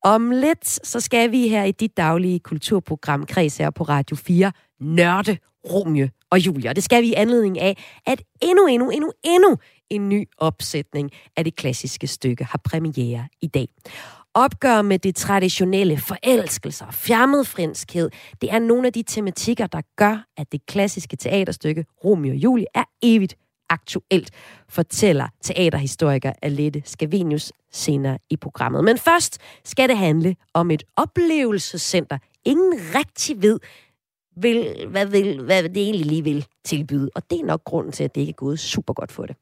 Om lidt, så skal vi her i dit daglige kulturprogram Kræs her på Radio fire nørde Romeo og Julie. Og det skal vi i anledning af, at endnu, endnu, endnu, endnu en ny opsætning af det klassiske stykke har premiere i dag. Opgør med det traditionelle forelskelser, fremmedfjendskhed, det er nogle af de tematikker, der gør, at det klassiske teaterstykke Romeo og Julie er evigt aktuelt, fortæller teaterhistoriker Alette Scavenius senere i programmet. Men først skal det handle om et oplevelsescenter, ingen rigtig ved, Vil, hvad, vil, hvad det egentlig lige vil tilbyde. Og det er nok grunden til, at det ikke er gået super godt for det.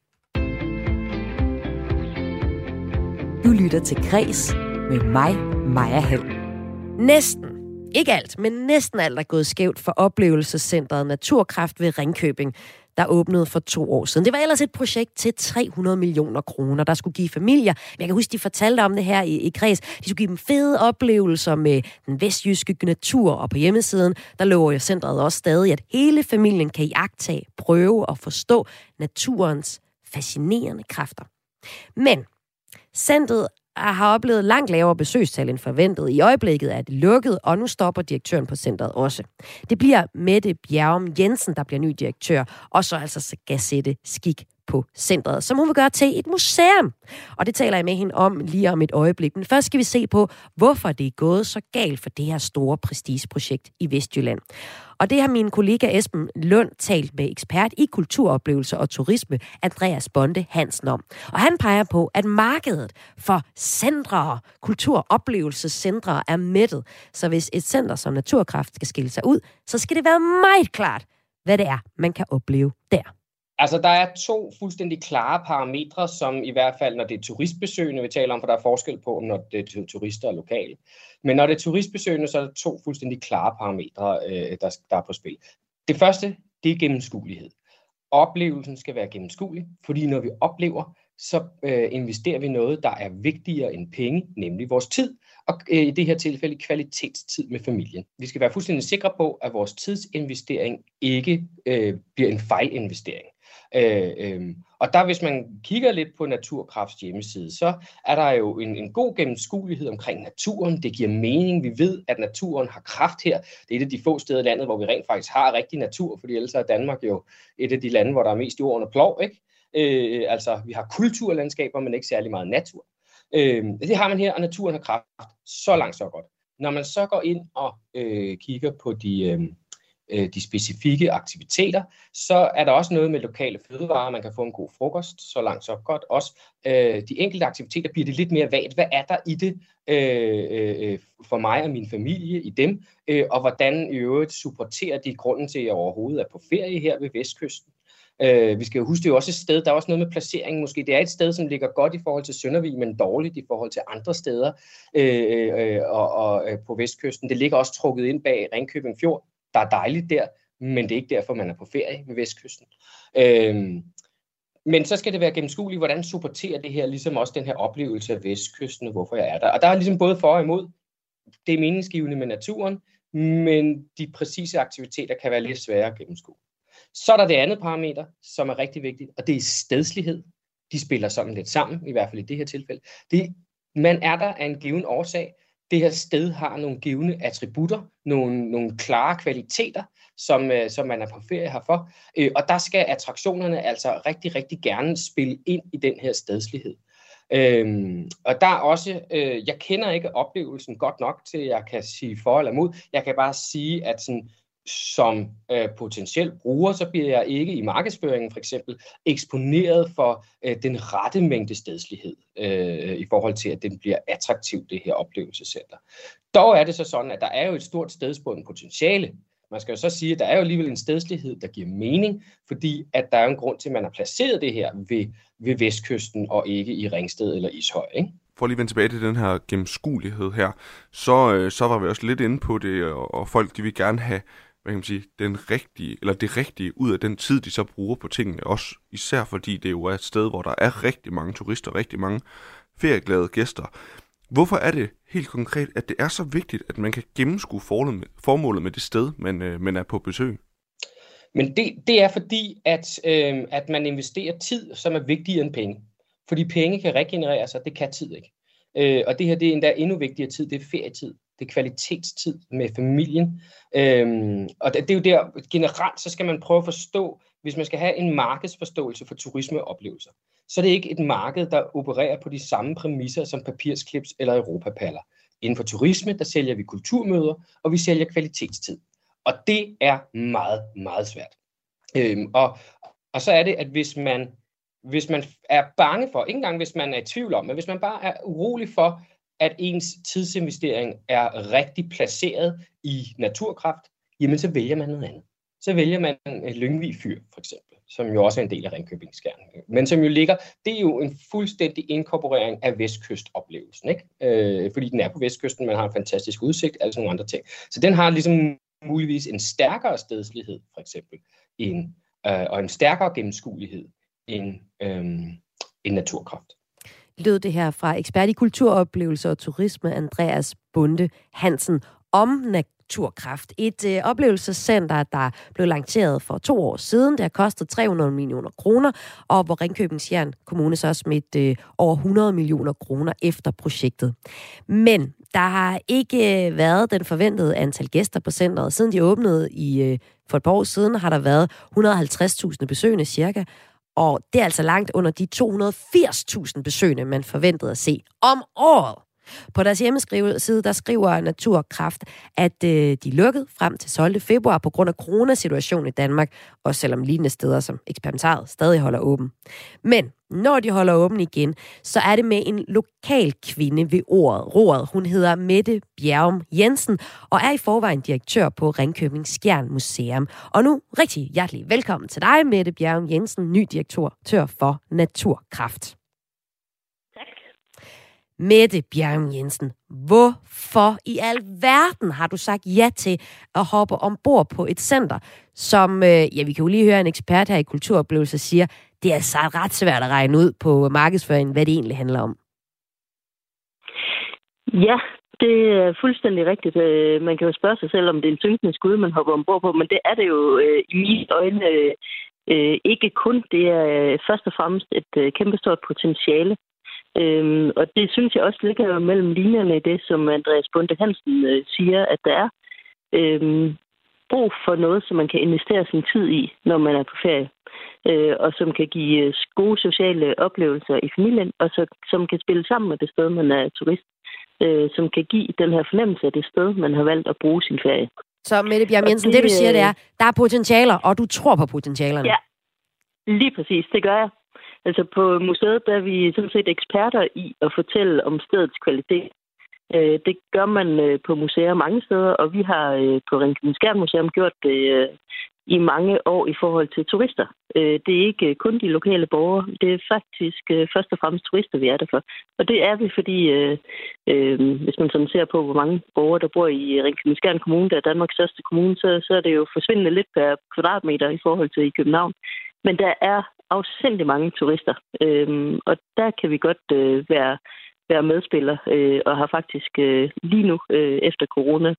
Du lytter til Kræs med mig, Maja Hald. Næsten, ikke alt, men næsten alt er gået skævt for oplevelsescentret Naturkraft ved Ringkøbing, der åbnede for to år siden. Det var ellers et projekt til tre hundrede millioner kroner, der skulle give familier. Jeg kan huske, de fortalte om det her i, i Kræs. De skulle give dem fede oplevelser med den vestjyske natur, og på hjemmesiden, der lover jo centret også stadig, at hele familien kan iagttage, prøve og forstå naturens fascinerende kræfter. Men centret har oplevet langt lavere besøgstal end forventet. I øjeblikket er det lukket, og nu stopper direktøren på centret også. Det bliver Mette Bjerg Jensen, der bliver ny direktør, og så altså skal sætte skik på centret, som hun vil gøre til et museum. Og det taler jeg med hende om lige om et øjeblik. Men først skal vi se på, hvorfor det er gået så galt for det her store prestigeprojekt i Vestjylland. Og det har min kollega Esben Lund talt med ekspert i kulturoplevelser og turisme, Andreas Bonde Hansen, om. Og han peger på, at markedet for centre, kulturoplevelsescentre er mættet. Så hvis et center som Naturkraft skal skille sig ud, så skal det være meget klart, hvad det er, man kan opleve der. Altså, der er to fuldstændig klare parametre, som i hvert fald, når det er turistbesøgende, vi taler om, for der er forskel på, når det er turister og lokale. Men når det er turistbesøgende, så er der to fuldstændig klare parametre, øh, der, der er på spil. Det første, det er gennemskuelighed. Oplevelsen skal være gennemskuelig, fordi når vi oplever, så øh, investerer vi noget, der er vigtigere end penge, nemlig vores tid, og øh, i det her tilfælde kvalitetstid med familien. Vi skal være fuldstændig sikre på, at vores tidsinvestering ikke øh, bliver en fejlinvestering. Øh, øh. Og der, hvis man kigger lidt på Naturkrafts hjemmeside, så er der jo en, en god gennemskuelighed omkring naturen. Det giver mening. Vi ved, at naturen har kraft her. Det er et af de få steder i landet, hvor vi rent faktisk har rigtig natur, fordi ellers er Danmark jo et af de lande, hvor der er mest jorden og plov, ikke? Øh, altså, vi har kulturlandskaber, men ikke særlig meget natur. Øh, det har man her, og naturen har kraft. Så langt, så godt. Når man så går ind og øh, kigger på de... Øh, øh, de specifikke aktiviteter. Så er der også noget med lokale fødevarer, man kan få en god frokost, så langt så godt. Også øh, de enkelte aktiviteter bliver det lidt mere vagt. Hvad er der i det øh, øh, for mig og min familie i dem? Øh, og hvordan i øvrigt supporterer de grunden til, at jeg overhovedet er på ferie her ved Vestkysten? Uh, vi skal jo huske, det er jo også et sted, der er også noget med placeringen måske. Det er et sted, som ligger godt i forhold til Søndervig, men dårligt i forhold til andre steder uh, uh, og, og uh, på Vestkysten. Det ligger også trukket ind bag Ringkøbing Fjord. Der er dejligt der, men det er ikke derfor, man er på ferie ved Vestkysten. Uh, men så skal det være gennemskueligt, hvordan supporterer det her ligesom også den her oplevelse af Vestkysten, og hvorfor jeg er der. Og der er ligesom både for og imod. Det er meningsgivende med naturen, men de præcise aktiviteter kan være lidt sværere at gennemskue. Så er der det andet parameter, som er rigtig vigtigt, og det er stedslighed. De spiller sådan lidt sammen, i hvert fald i det her tilfælde. Det, man er der af en given årsag. Det her sted har nogle givne attributter, nogle, nogle klare kvaliteter, som, som man er på ferie herfor. Og der skal attraktionerne altså rigtig, rigtig gerne spille ind i den her stedslighed. Øhm, og der er også, øh, jeg kender ikke oplevelsen godt nok til, at jeg kan sige for eller mod. Jeg kan bare sige, at sådan, som øh, potentiel bruger, så bliver jeg ikke i markedsføringen for eksempel eksponeret for øh, den rette mængde stedslighed øh, i forhold til, at den bliver attraktiv, det her oplevelsescenter. Dog er det så sådan, at der er jo et stort stedsbundet potentiale. Man skal jo så sige, at der er jo alligevel en stedslighed, der giver mening, fordi at der er en grund til, at man har placeret det her ved, ved Vestkysten og ikke i Ringsted eller Ishøj, ikke? For at lige vende tilbage til den her gennemskuelighed her, så, så var vi også lidt inde på det, og folk de vil gerne have hvad kan man sige, den rigtige, eller det rigtige ud af den tid, de så bruger på tingene også. Især fordi det jo er et sted, hvor der er rigtig mange turister, rigtig mange ferieglade gæster. Hvorfor er det helt konkret, at det er så vigtigt, at man kan gennemskue formålet med det sted, man, man er på besøg? Men det, det er fordi, at, øh, at man investerer tid, som er vigtigere end penge. Fordi penge kan regenerere sig, det kan tid ikke. Øh, og det her det er endda endnu vigtigere tid, det er ferietid. Det er kvalitetstid med familien. Øhm, og det, det er jo der, generelt så skal man prøve at forstå, hvis man skal have en markedsforståelse for turismeoplevelser, så er det ikke et marked, der opererer på de samme præmisser som papirsklips eller europapaller. Inden for turisme, der sælger vi kulturmøder, og vi sælger kvalitetstid. Og det er meget, meget svært. Øhm, og, og så er det, at hvis man, hvis man er bange for, ikke engang hvis man er i tvivl om, men hvis man bare er urolig for, at ens tidsinvestering er rigtig placeret i Naturkraft, jamen så vælger man noget andet. Så vælger man Lyngvig Fyr, for eksempel, som jo også er en del af Ringkøbing-Skjern. Men som jo ligger, det er jo en fuldstændig inkorporering af vestkystoplevelsen, ikke? Øh, fordi den er på vestkysten, man har en fantastisk udsigt, altså nogle andre ting. Så den har ligesom muligvis en stærkere stedslighed, for eksempel, end, øh, og en stærkere gennemskuelighed end, øh, end Naturkraft. Lød det her fra ekspert i kulturoplevelser og turisme, Andreas Bonde Hansen, om Naturkraft. Et øh, oplevelsescenter, der blev lanceret for to år siden, der kostede tre hundrede millioner kroner, og hvor Ringkøbing-Skjern Kommune så smidt øh, over hundrede millioner kroner efter projektet. Men der har ikke øh, været den forventede antal gæster på centret. Siden de åbnede i, øh, for et par år siden, har der været et hundrede og halvtreds tusind besøgende cirka, og det er altså langt under de to hundrede og firs tusind besøgende, man forventede at se om året. På deres hjemmeside, der skriver Naturkraft, at øh, de lukkede frem til tolvte februar på grund af coronasituationen i Danmark, og selvom lignende steder som eksperimentaret stadig holder åben. Men når de holder åben igen, så er det med en lokal kvinde ved ordet, roret. Hun hedder Mette Bjerg Jensen og er i forvejen direktør på Ringkøbing-Skjern Museum. Og nu rigtig hjertelig velkommen til dig, Mette Bjerg Jensen, ny direktør for Naturkraft. Mette Bjerg Jensen, hvorfor i al verden har du sagt ja til at hoppe ombord på et center, som, ja, vi kan jo lige høre en ekspert her i kulturoplevelser siger, det er altså ret svært at regne ud på markedsføringen, hvad det egentlig handler om? Ja, det er fuldstændig rigtigt. Man kan jo spørge sig selv, om det er en tyngdende skud, man hopper ombord på, men det er det jo i mine øjne ikke kun. Det er først og fremmest et kæmpestort potentiale. Øhm, og det synes jeg også ligger mellem linjerne i det, som Andreas Bonde Hansen øh, siger, at der er øhm, brug for noget, som man kan investere sin tid i, når man er på ferie, øh, og som kan give gode sociale oplevelser i familien, og så, som kan spille sammen med det sted, man er turist, øh, som kan give den her fornemmelse af det sted, man har valgt at bruge sin ferie. Så Mette Bjerg Jensen, det, det du siger, det er, der er potentialer, og du tror på potentialerne. Ja, lige præcis, det gør jeg. Altså på museet, der er vi sådan set eksperter i at fortælle om stedets kvalitet. Det gør man på museer mange steder, og vi har på Ringkøbing-Skjern Museum gjort det i mange år i forhold til turister. Det er ikke kun de lokale borgere, det er faktisk først og fremmest turister, vi er der for. Og det er vi, fordi hvis man sådan ser på, hvor mange borgere, der bor i Ringkøbing-Skjern Kommune, der er Danmarks største kommune, så er det jo forsvindende lidt per kvadratmeter i forhold til i København. Men der er afsindelig mange turister, og der kan vi godt være... være medspiller, øh, og har faktisk øh, lige nu, øh, efter corona,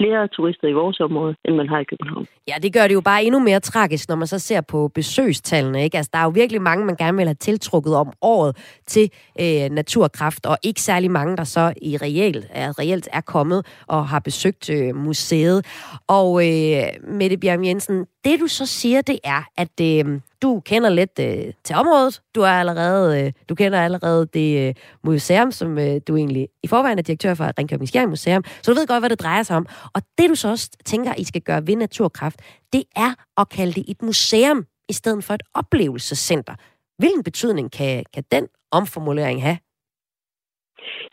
flere turister i vores område, end man har i København. Ja, det gør det jo bare endnu mere tragisk, når man så ser på besøgstallene, ikke? Altså, der er jo virkelig mange, man gerne vil have tiltrukket om året til øh, Naturkraft, og ikke særlig mange, der så i reelt er, reelt er kommet og har besøgt øh, museet. Og øh, Mette Bjerg Jensen, det du så siger, det er, at øh, du kender lidt øh, til området. Du er allerede, øh, du kender allerede det øh, museum, som øh, du egentlig i forvejen er direktør for Ringkøbing-Skjern Museum, så du ved godt, hvad det drejer sig om. Og det, du så også tænker, I skal gøre ved Naturkraft, det er at kalde det et museum, i stedet for et oplevelsescenter. Hvilken betydning kan, kan den omformulering have?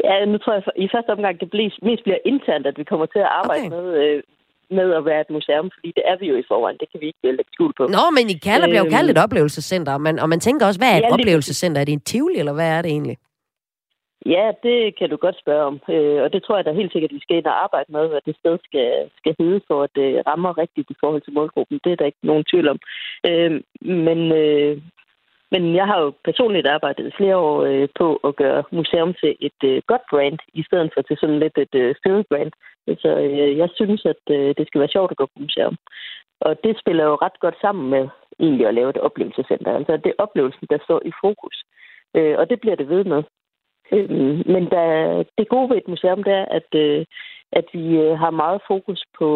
Ja, nu tror jeg i første omgang, det bliver, mest bliver internt, at vi kommer til at arbejde okay. med, øh, med at være et museum, fordi det er vi jo i forvejen, det kan vi ikke lægge skjul på. Nå, men I kalder, bliver jo kaldt et oplevelsescenter, og man, og man tænker også, hvad er et ja, oplevelsescenter? Er det en Tivoli, eller hvad er det egentlig? Ja, det kan du godt spørge om, øh, og det tror jeg da helt sikkert, at vi skal ind og arbejde med, hvad det sted skal, skal hedde, for at det rammer rigtigt i forhold til målgruppen. Det er der ikke nogen tvivl om. Øh, men, øh, men jeg har jo personligt arbejdet flere år øh, på at gøre museum til et øh, godt brand, i stedet for til sådan lidt et øh, stedet brand. Så øh, jeg synes, at øh, det skal være sjovt at gå på museum. Og det spiller jo ret godt sammen med egentlig at lave et oplevelsescenter. Altså det er oplevelsen, der står i fokus, øh, og det bliver det ved med. Men der, det gode ved et museum, det er, at, at vi har meget fokus på,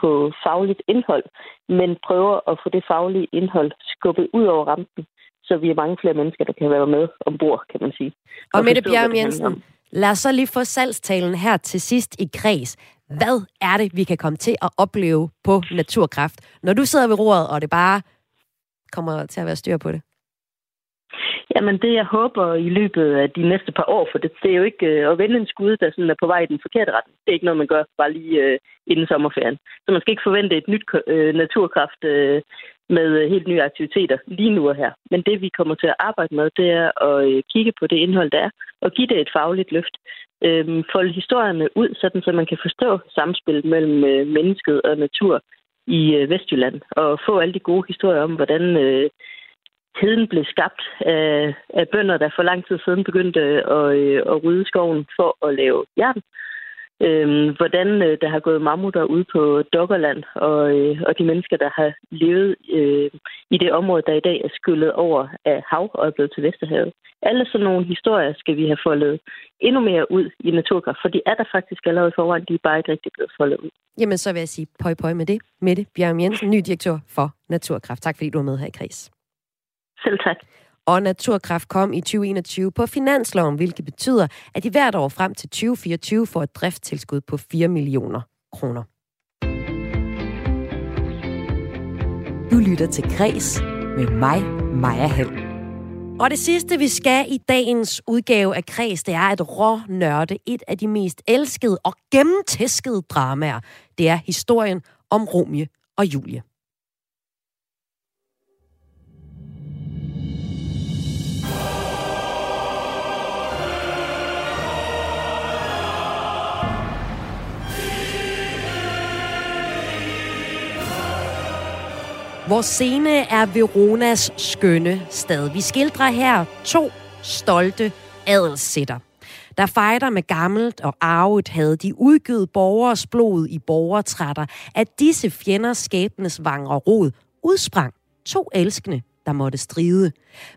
på fagligt indhold, men prøver at få det faglige indhold skubbet ud over rampen, så vi er mange flere mennesker, der kan være med ombord, kan man sige. Og, og Mette Bjerg Jensen, lad os så lige få salgstalen her til sidst i Kræs. Hvad er det, vi kan komme til at opleve på Naturkraft, når du sidder ved roret, og det bare kommer til at være styr på det? Jamen det, jeg håber i løbet af de næste par år, for det, det er jo ikke øh, at vende en skude, der sådan er på vej i den forkerte retning. Det er ikke noget, man gør bare lige øh, inden sommerferien. Så man skal ikke forvente et nyt øh, Naturkraft øh, med helt nye aktiviteter lige nu og her. Men det, vi kommer til at arbejde med, det er at øh, kigge på det indhold, der er, og give det et fagligt løft. Øh, folde historierne ud, sådan, så man kan forstå samspillet mellem øh, mennesket og natur i øh, Vestjylland, og få alle de gode historier om, hvordan... Øh, Heden blev skabt af, af bønder, der for lang tid siden begyndte at, at rydde skoven for at lave jern. Øhm, hvordan der har gået mammutter ude på Dokkerland, og, og de mennesker, der har levet øh, i det område, der i dag er skyllet over af hav og er blevet til Vesterhavet. Alle sådan nogle historier skal vi have foldet endnu mere ud i Naturkraft, for de er der faktisk allerede foran, de er bare ikke rigtig blevet foldet ud. Jamen, så vil jeg sige pøj pøj med det. Mette Bjerg Jensen, ny direktør for Naturkraft. Tak fordi du var med her i Kræs. Selv tak. Og Naturkraft kom i tyve enogtyve på finansloven, hvilket betyder, at de hvert år frem til tyve fireogtyve får et driftstilskud på fire millioner kroner. Du lytter til Kræs med mig, Maja Hald. Og det sidste, vi skal i dagens udgave af Kræs, det er at rånørde et af de mest elskede og gennemtæskede dramaer. Det er historien om Romeo og Julie. Vores scene er Veronas skønne stad. Vi skildrer her to stolte adelssætter, der fejder med gammelt og arvet had. De udgød borgers blod i borgertrætter. At disse fjenders skæbnes vangre rod udsprang to elskende, der måtte stride.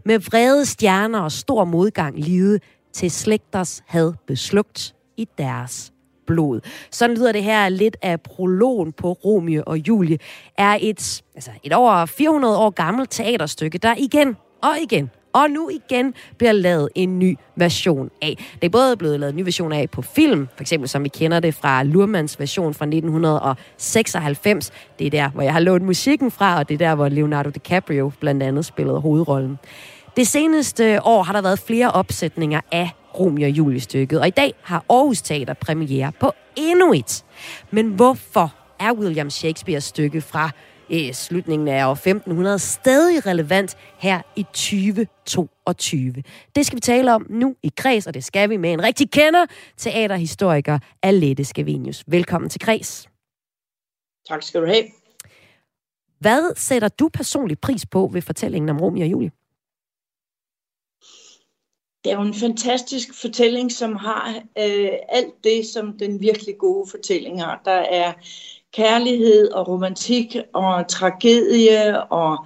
Med vrede stjerner og stor modgang lide, til slægters had beslugt i deres blod. Sådan lyder det her lidt af prologen på Romeo og Julie, er et, altså et over fire hundrede år gammelt teaterstykke, der igen og igen og nu igen bliver lavet en ny version af. Det er både blevet lavet en ny version af på film, for eksempel som vi kender det fra Luhrmanns version fra nitten seksoghalvfems. Det er der, hvor jeg har lånt musikken fra, og det er der, hvor Leonardo DiCaprio blandt andet spillede hovedrollen. Det seneste år har der været flere opsætninger af Romeo og Julie-stykket, og i dag har Aarhus Teater premiere på endnu et. Men hvorfor er William Shakespeares stykke fra eh, slutningen af år femten hundrede stadig relevant her i tyve toogtyve? Det skal vi tale om nu i Kræs, og det skal vi med en rigtig kender, teaterhistoriker Alette Scavenius. Velkommen til Kræs. Tak skal du have. Hvad sætter du personligt pris på ved fortællingen om Romeo og Julie? Det er jo en fantastisk fortælling, som har øh, alt det, som den virkelig gode fortælling har. Der er kærlighed og romantik og tragedie og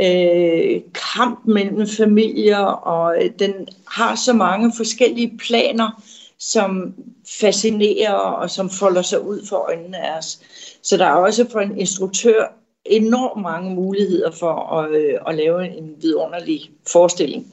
øh, kamp mellem familier. Og den har så mange forskellige planer, som fascinerer og som folder sig ud for øjnene af os. Så der er også for en instruktør enormt mange muligheder for at, øh, at lave en vidunderlig forestilling.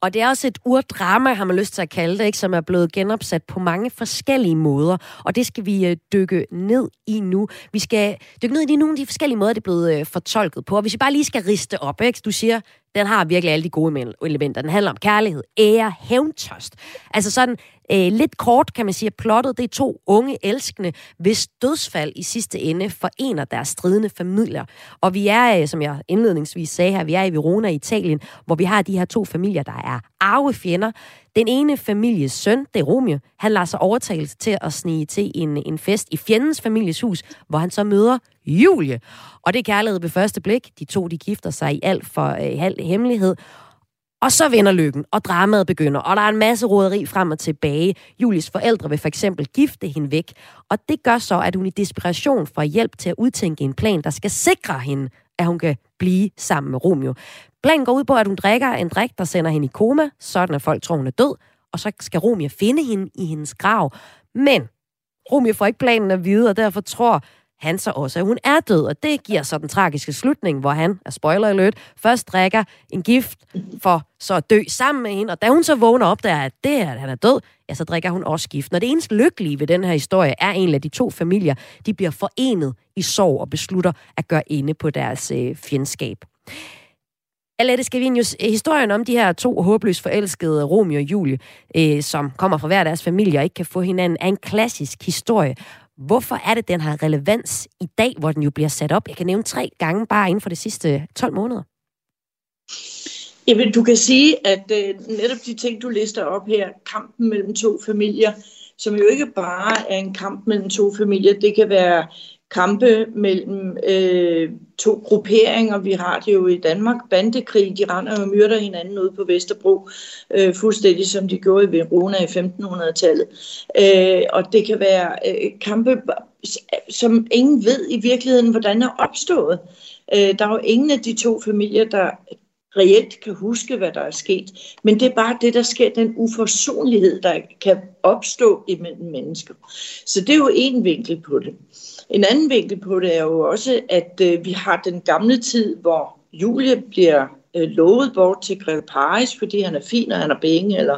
Og det er også et urdrama, har man lyst til at kalde det, ikke, som er blevet genopsat på mange forskellige måder. Og det skal vi dykke ned i nu. Vi skal dykke ned i nogle af de forskellige måder, det er blevet fortolket på. Og hvis vi bare lige skal riste op, ikke? Du siger, den har virkelig alle de gode elementer. Den handler om kærlighed, ære, hævntørst. Altså sådan øh, lidt kort kan man sige, at plottet det er to unge elskende, hvis dødsfald i sidste ende forener deres stridende familier. Og vi er, som jeg indledningsvis sagde her, vi er i Verona i Italien, hvor vi har de her to familier, der er arvefjender. Den ene families søn, det er Romeo, han lader sig overtale til at snige til en, en fest i fjendens families hus, hvor han så møder Julie. Og det er kærlighed ved første blik. De to, de gifter sig i alt for øh, halv hemmelighed. Og så vender lykken, og dramaet begynder, og der er en masse roderi frem og tilbage. Julies forældre vil for eksempel gifte hende væk, og det gør så, at hun i desperation får hjælp til at udtænke en plan, der skal sikre hende, at hun kan blive sammen med Romeo. Planen går ud på, at hun drikker en drik, der sender hende i koma, sådan at folk tror, hun er død, og så skal Romeo finde hende i hendes grav. Men Romeo får ikke planen at vide, og derfor tror han så også, at hun er død, og det giver så den tragiske slutning, hvor han, er spoiler alert, først drikker en gift for så at dø sammen med hende, og da hun så vågner op der, at det her, at han er død, ja, så drikker hun også gift. Og det eneste lykkelige ved den her historie er egentlig, at de to familier, de bliver forenet i sorg og beslutter at gøre ende på deres øh, fjendskab. Alette Scavenius, historien om de her to håbløst forelskede, Romeo og Julie, øh, som kommer fra hver deres familie og ikke kan få hinanden, er en klassisk historie. Hvorfor er det, den har relevans i dag, hvor den jo bliver sat op? Jeg kan nævne tre gange bare inden for de sidste tolv måneder. Jamen, du kan sige, at uh, netop de ting, du lister op her, kampen mellem to familier, som jo ikke bare er en kamp mellem to familier, det kan være kampe mellem øh, to grupperinger. Vi har det jo i Danmark. Bandekrig, de render og myrder hinanden ude på Vesterbro, øh, fuldstændig som de gjorde i Verona i femtenhundredetallet. Øh, og det kan være øh, kampe, som ingen ved i virkeligheden, hvordan er opstået. Øh, der er jo ingen af de to familier, der reelt kan huske, hvad der er sket. Men det er bare det, der sker, den uforsonlighed, der kan opstå imellem mennesker. Så det er jo en vinkel på det. En anden vinkel på det er jo også, at øh, vi har den gamle tid, hvor Julie bliver øh, lovet bort til grev Paris, fordi han er fin, og han har penge, eller,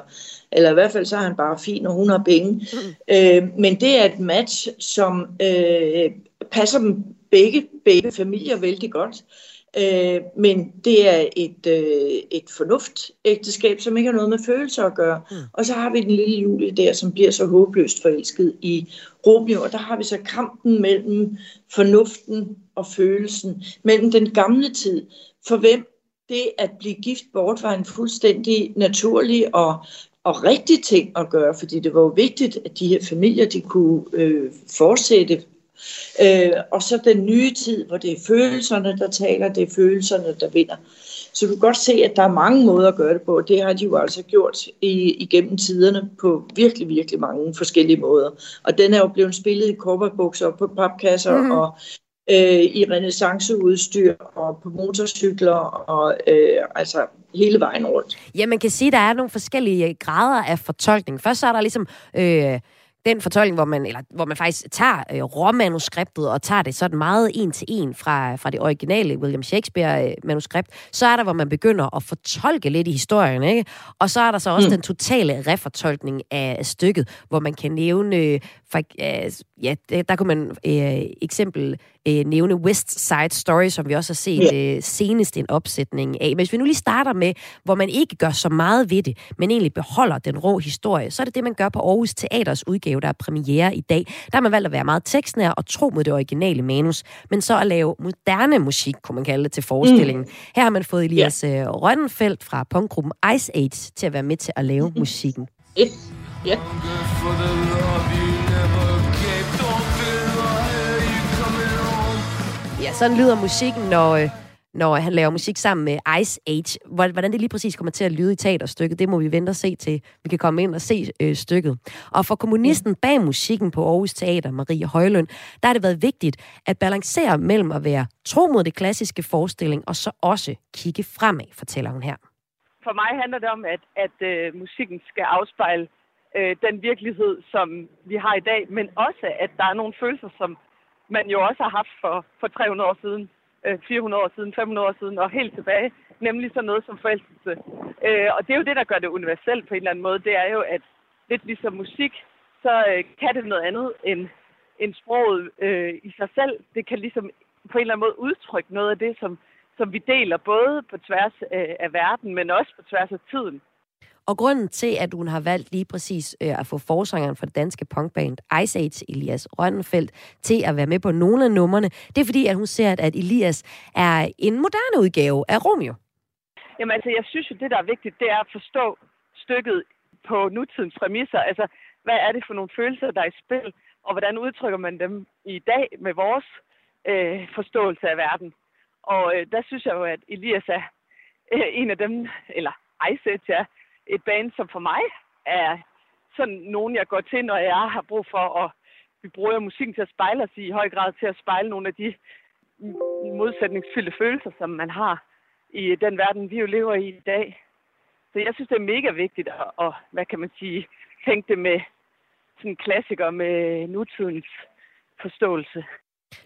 eller i hvert fald så er han bare fin, og hun har penge. Mm. Øh, men det er et match, som øh, passer dem begge, begge familier vældig godt. Øh, men det er et, øh, et fornuftægteskab, som ikke har noget med følelser at gøre. Mm. Og så har vi den lille Julie der, som bliver så håbløst forelsket i Romeo, og der har vi så kampen mellem fornuften og følelsen, mellem den gamle tid, for hvem det at blive gift bort var en fuldstændig naturlig og, og rigtig ting at gøre, fordi det var jo vigtigt, at de her familier de kunne øh, fortsætte. Øh, og så den nye tid, hvor det er følelserne, der taler, det er følelserne, der vinder. Så du kan godt se, at der er mange måder at gøre det på, og det har de jo altså gjort i, igennem tiderne på virkelig, virkelig mange forskellige måder. Og den er jo blevet spillet i korperbukser, på papkasser mm-hmm. og øh, i renaissanceudstyr og på motorcykler og øh, altså hele vejen rundt. Ja, man kan sige, at der er nogle forskellige grader af fortolkning. Først så er der ligesom Øh den fortolkning, hvor man, eller, hvor man faktisk tager øh, råmanuskriptet og tager det sådan meget en til en fra, fra det originale William Shakespeare-manuskript, så er der, hvor man begynder at fortolke lidt i historien, ikke? Og så er der så også mm. den totale refortolkning af stykket, hvor man kan nævne, øh, for, øh, ja, der kunne man øh, eksempel øh, nævne West Side Story, som vi også har set øh, senest en opsætning af. Men hvis vi nu lige starter med, hvor man ikke gør så meget ved det, men egentlig beholder den rå historie, så er det det, man gør på Aarhus Teaters udgave, der er premiere i dag. Der har man valgt at være meget tekstnær og tro mod det originale manus, men så at lave moderne musik, kunne man kalde det, til forestillingen. Mm. Her har man fået Elias yeah. Rønnenfeldt fra punkgruppen Iceage til at være med til at lave mm-hmm. musikken. Yeah. Yeah. Ja, sådan lyder musikken, når... når han laver musik sammen med Iceage. Hvordan det lige præcis kommer til at lyde i teaterstykket, det må vi vente og se til. Vi kan komme ind og se øh, stykket. Og for komponisten bag musikken på Aarhus Teater, Marie Højlund, der har det været vigtigt at balancere mellem at være tro mod det klassiske forestilling, og så også kigge fremad, fortæller hun her. For mig handler det om, at, at øh, musikken skal afspejle øh, den virkelighed, som vi har i dag, men også, at der er nogle følelser, som man jo også har haft for, for tre hundrede år siden, fire hundrede år siden, fem hundrede år siden og helt tilbage, nemlig sådan noget som forelskelse. Øh, og det er jo det, der gør det universelt på en eller anden måde. Det er jo, at lidt ligesom musik, så øh, kan det noget andet end, end sproget øh, i sig selv. Det kan ligesom på en eller anden måde udtrykke noget af det, som, som vi deler både på tværs øh, af verden, men også på tværs af tiden. Og grunden til, at hun har valgt lige præcis øh, at få forsangeren for det danske punkband Iceage, Elias Rønnenfeldt, til at være med på nogle af numrene, det er fordi, at hun ser, at Elias er en moderne udgave af Romeo. Jamen altså, jeg synes jo, det der er vigtigt, det er at forstå stykket på nutidens præmisser. Altså, hvad er det for nogle følelser, der er i spil, og hvordan udtrykker man dem i dag med vores øh, forståelse af verden? Og øh, der synes jeg jo, at Elias er øh, en af dem, eller Iceage er, et band, som for mig er sådan nogen, jeg går til, når jeg har brug for, og vi bruger musikken til at spejle os i, i høj grad til at spejle nogle af de modsætningsfyldte følelser, som man har i den verden, vi jo lever i i dag. Så jeg synes, det er mega vigtigt at, og, hvad kan man sige, tænke det med sådan klassikere med nutidens forståelse.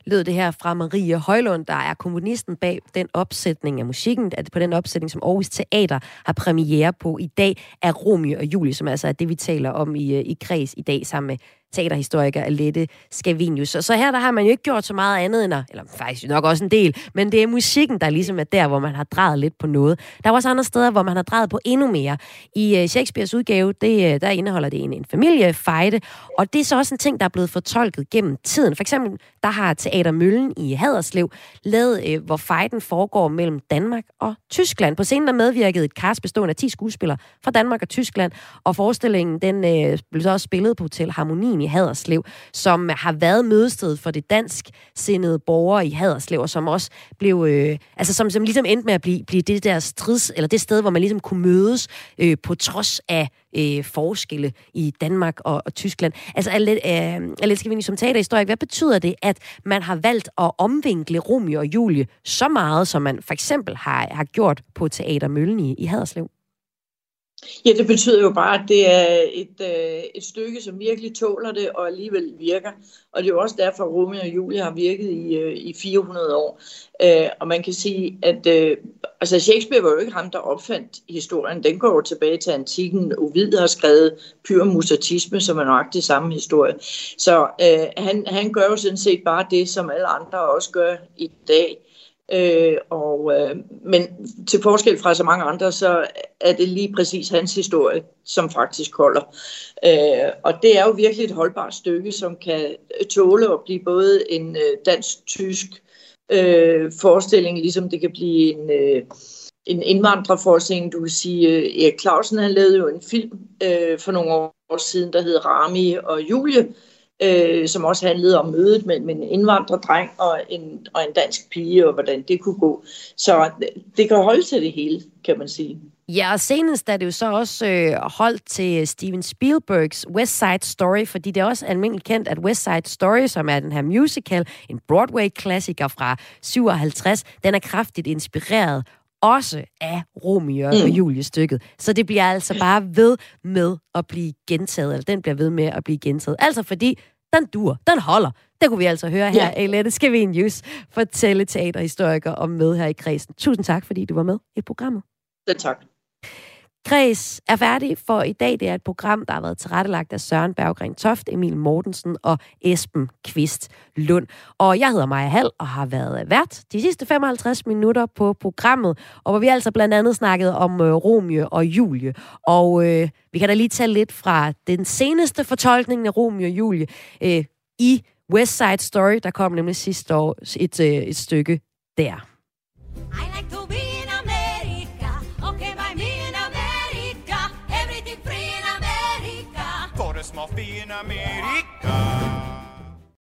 Lød det her fra Marie Højlund, der er komponisten bag den opsætning af musikken, at på den opsætning, som Aarhus Teater har premiere på i dag, er Romeo og Julie, som altså er det, vi taler om i, i Kræs i dag, sammen med teaterhistoriker Alette Scavenius. Og så her, der har man jo ikke gjort så meget andet end, at, eller faktisk nok også en del, men det er musikken, der ligesom er der, hvor man har drejet lidt på noget. Der er også andre steder, hvor man har drejet på endnu mere. I Shakespeares udgave, det, der indeholder det en, en familiefejde, og det er så også en ting, der er blevet fortolket gennem tiden. For eksempel, der har Teatermøllen i Haderslev lavet, hvor fejden foregår mellem Danmark og Tyskland. På scenen der medvirkede et cast bestående af ti skuespillere fra Danmark og Tyskland, og forestillingen, den øh, blev så også spillet på Hotel Harmonien i Haderslev, som har været mødested for det dansksindede borgere i Haderslev, og som også blev, øh, altså som, som ligesom endte med at blive, blive det der strids, eller det sted, hvor man ligesom kunne mødes øh, på trods af øh, forskelle i Danmark og, og Tyskland. Altså, Alette Scavenius, som teaterhistoriker, hvad betyder det, at man har valgt at omvinkle Romeo og Julie så meget, som man for eksempel har, har gjort på Teatermøllen i, i Haderslev? Ja, det betyder jo bare, at det er et, øh, et stykke, som virkelig tåler det og alligevel virker. Og det er jo også derfor, at Romeo og Julie har virket i, øh, i fire hundrede år. Øh, og man kan sige, at øh, altså Shakespeare var jo ikke ham, der opfandt historien. Den går jo tilbage til antikken. Ovid har skrevet Pyramus og Tisme, som er nok det samme historie. Så øh, han, han gør jo sådan set bare det, som alle andre også gør i dag. Øh, og, øh, men til forskel fra så mange andre, så er det lige præcis hans historie, som faktisk holder. Øh, og det er jo virkelig et holdbart stykke, som kan tåle at blive både en øh, dansk-tysk øh, forestilling, ligesom det kan blive en, øh, en indvandrerforestilling. Du vil sige, øh, Erik Clausen, han lavede jo en film øh, for nogle år siden, der hed Rami og Julie, Øh, som også handlede om mødet mellem en indvandrerdreng og en, og en dansk pige, og hvordan det kunne gå. Så det kan holde til det hele, kan man sige. Ja, og senest er det jo så også øh, holdt til Steven Spielbergs West Side Story, fordi det er også almindeligt kendt, at West Side Story, som er den her musical, en Broadway-klassiker fra syvoghalvtreds, den er kraftigt inspireret også af Romeo og Julie-stykket. Så det bliver altså bare ved med at blive gentaget, eller den bliver ved med at blive gentaget. Altså fordi den dur, den holder. Det kunne vi altså høre her, yeah. Alette Scavenius, fortælle teaterhistoriker og med her i Kræsen. Tusind tak, fordi du var med i programmet. Ja, tak. Kræs er færdig for i dag. Det er et program, der har været tilrettelagt af Søren Berggren Toft, Emil Mortensen og Esben Kvist Lund. Og jeg hedder Maja Hald og har været vært de sidste femoghalvtreds minutter på programmet, og hvor vi altså blandt andet snakkede om øh, Romeo og Julie. Og øh, vi kan da lige tage lidt fra den seneste fortolkning af Romeo og Julie øh, i West Side Story. Der kom nemlig sidste år et, øh, et stykke der. America.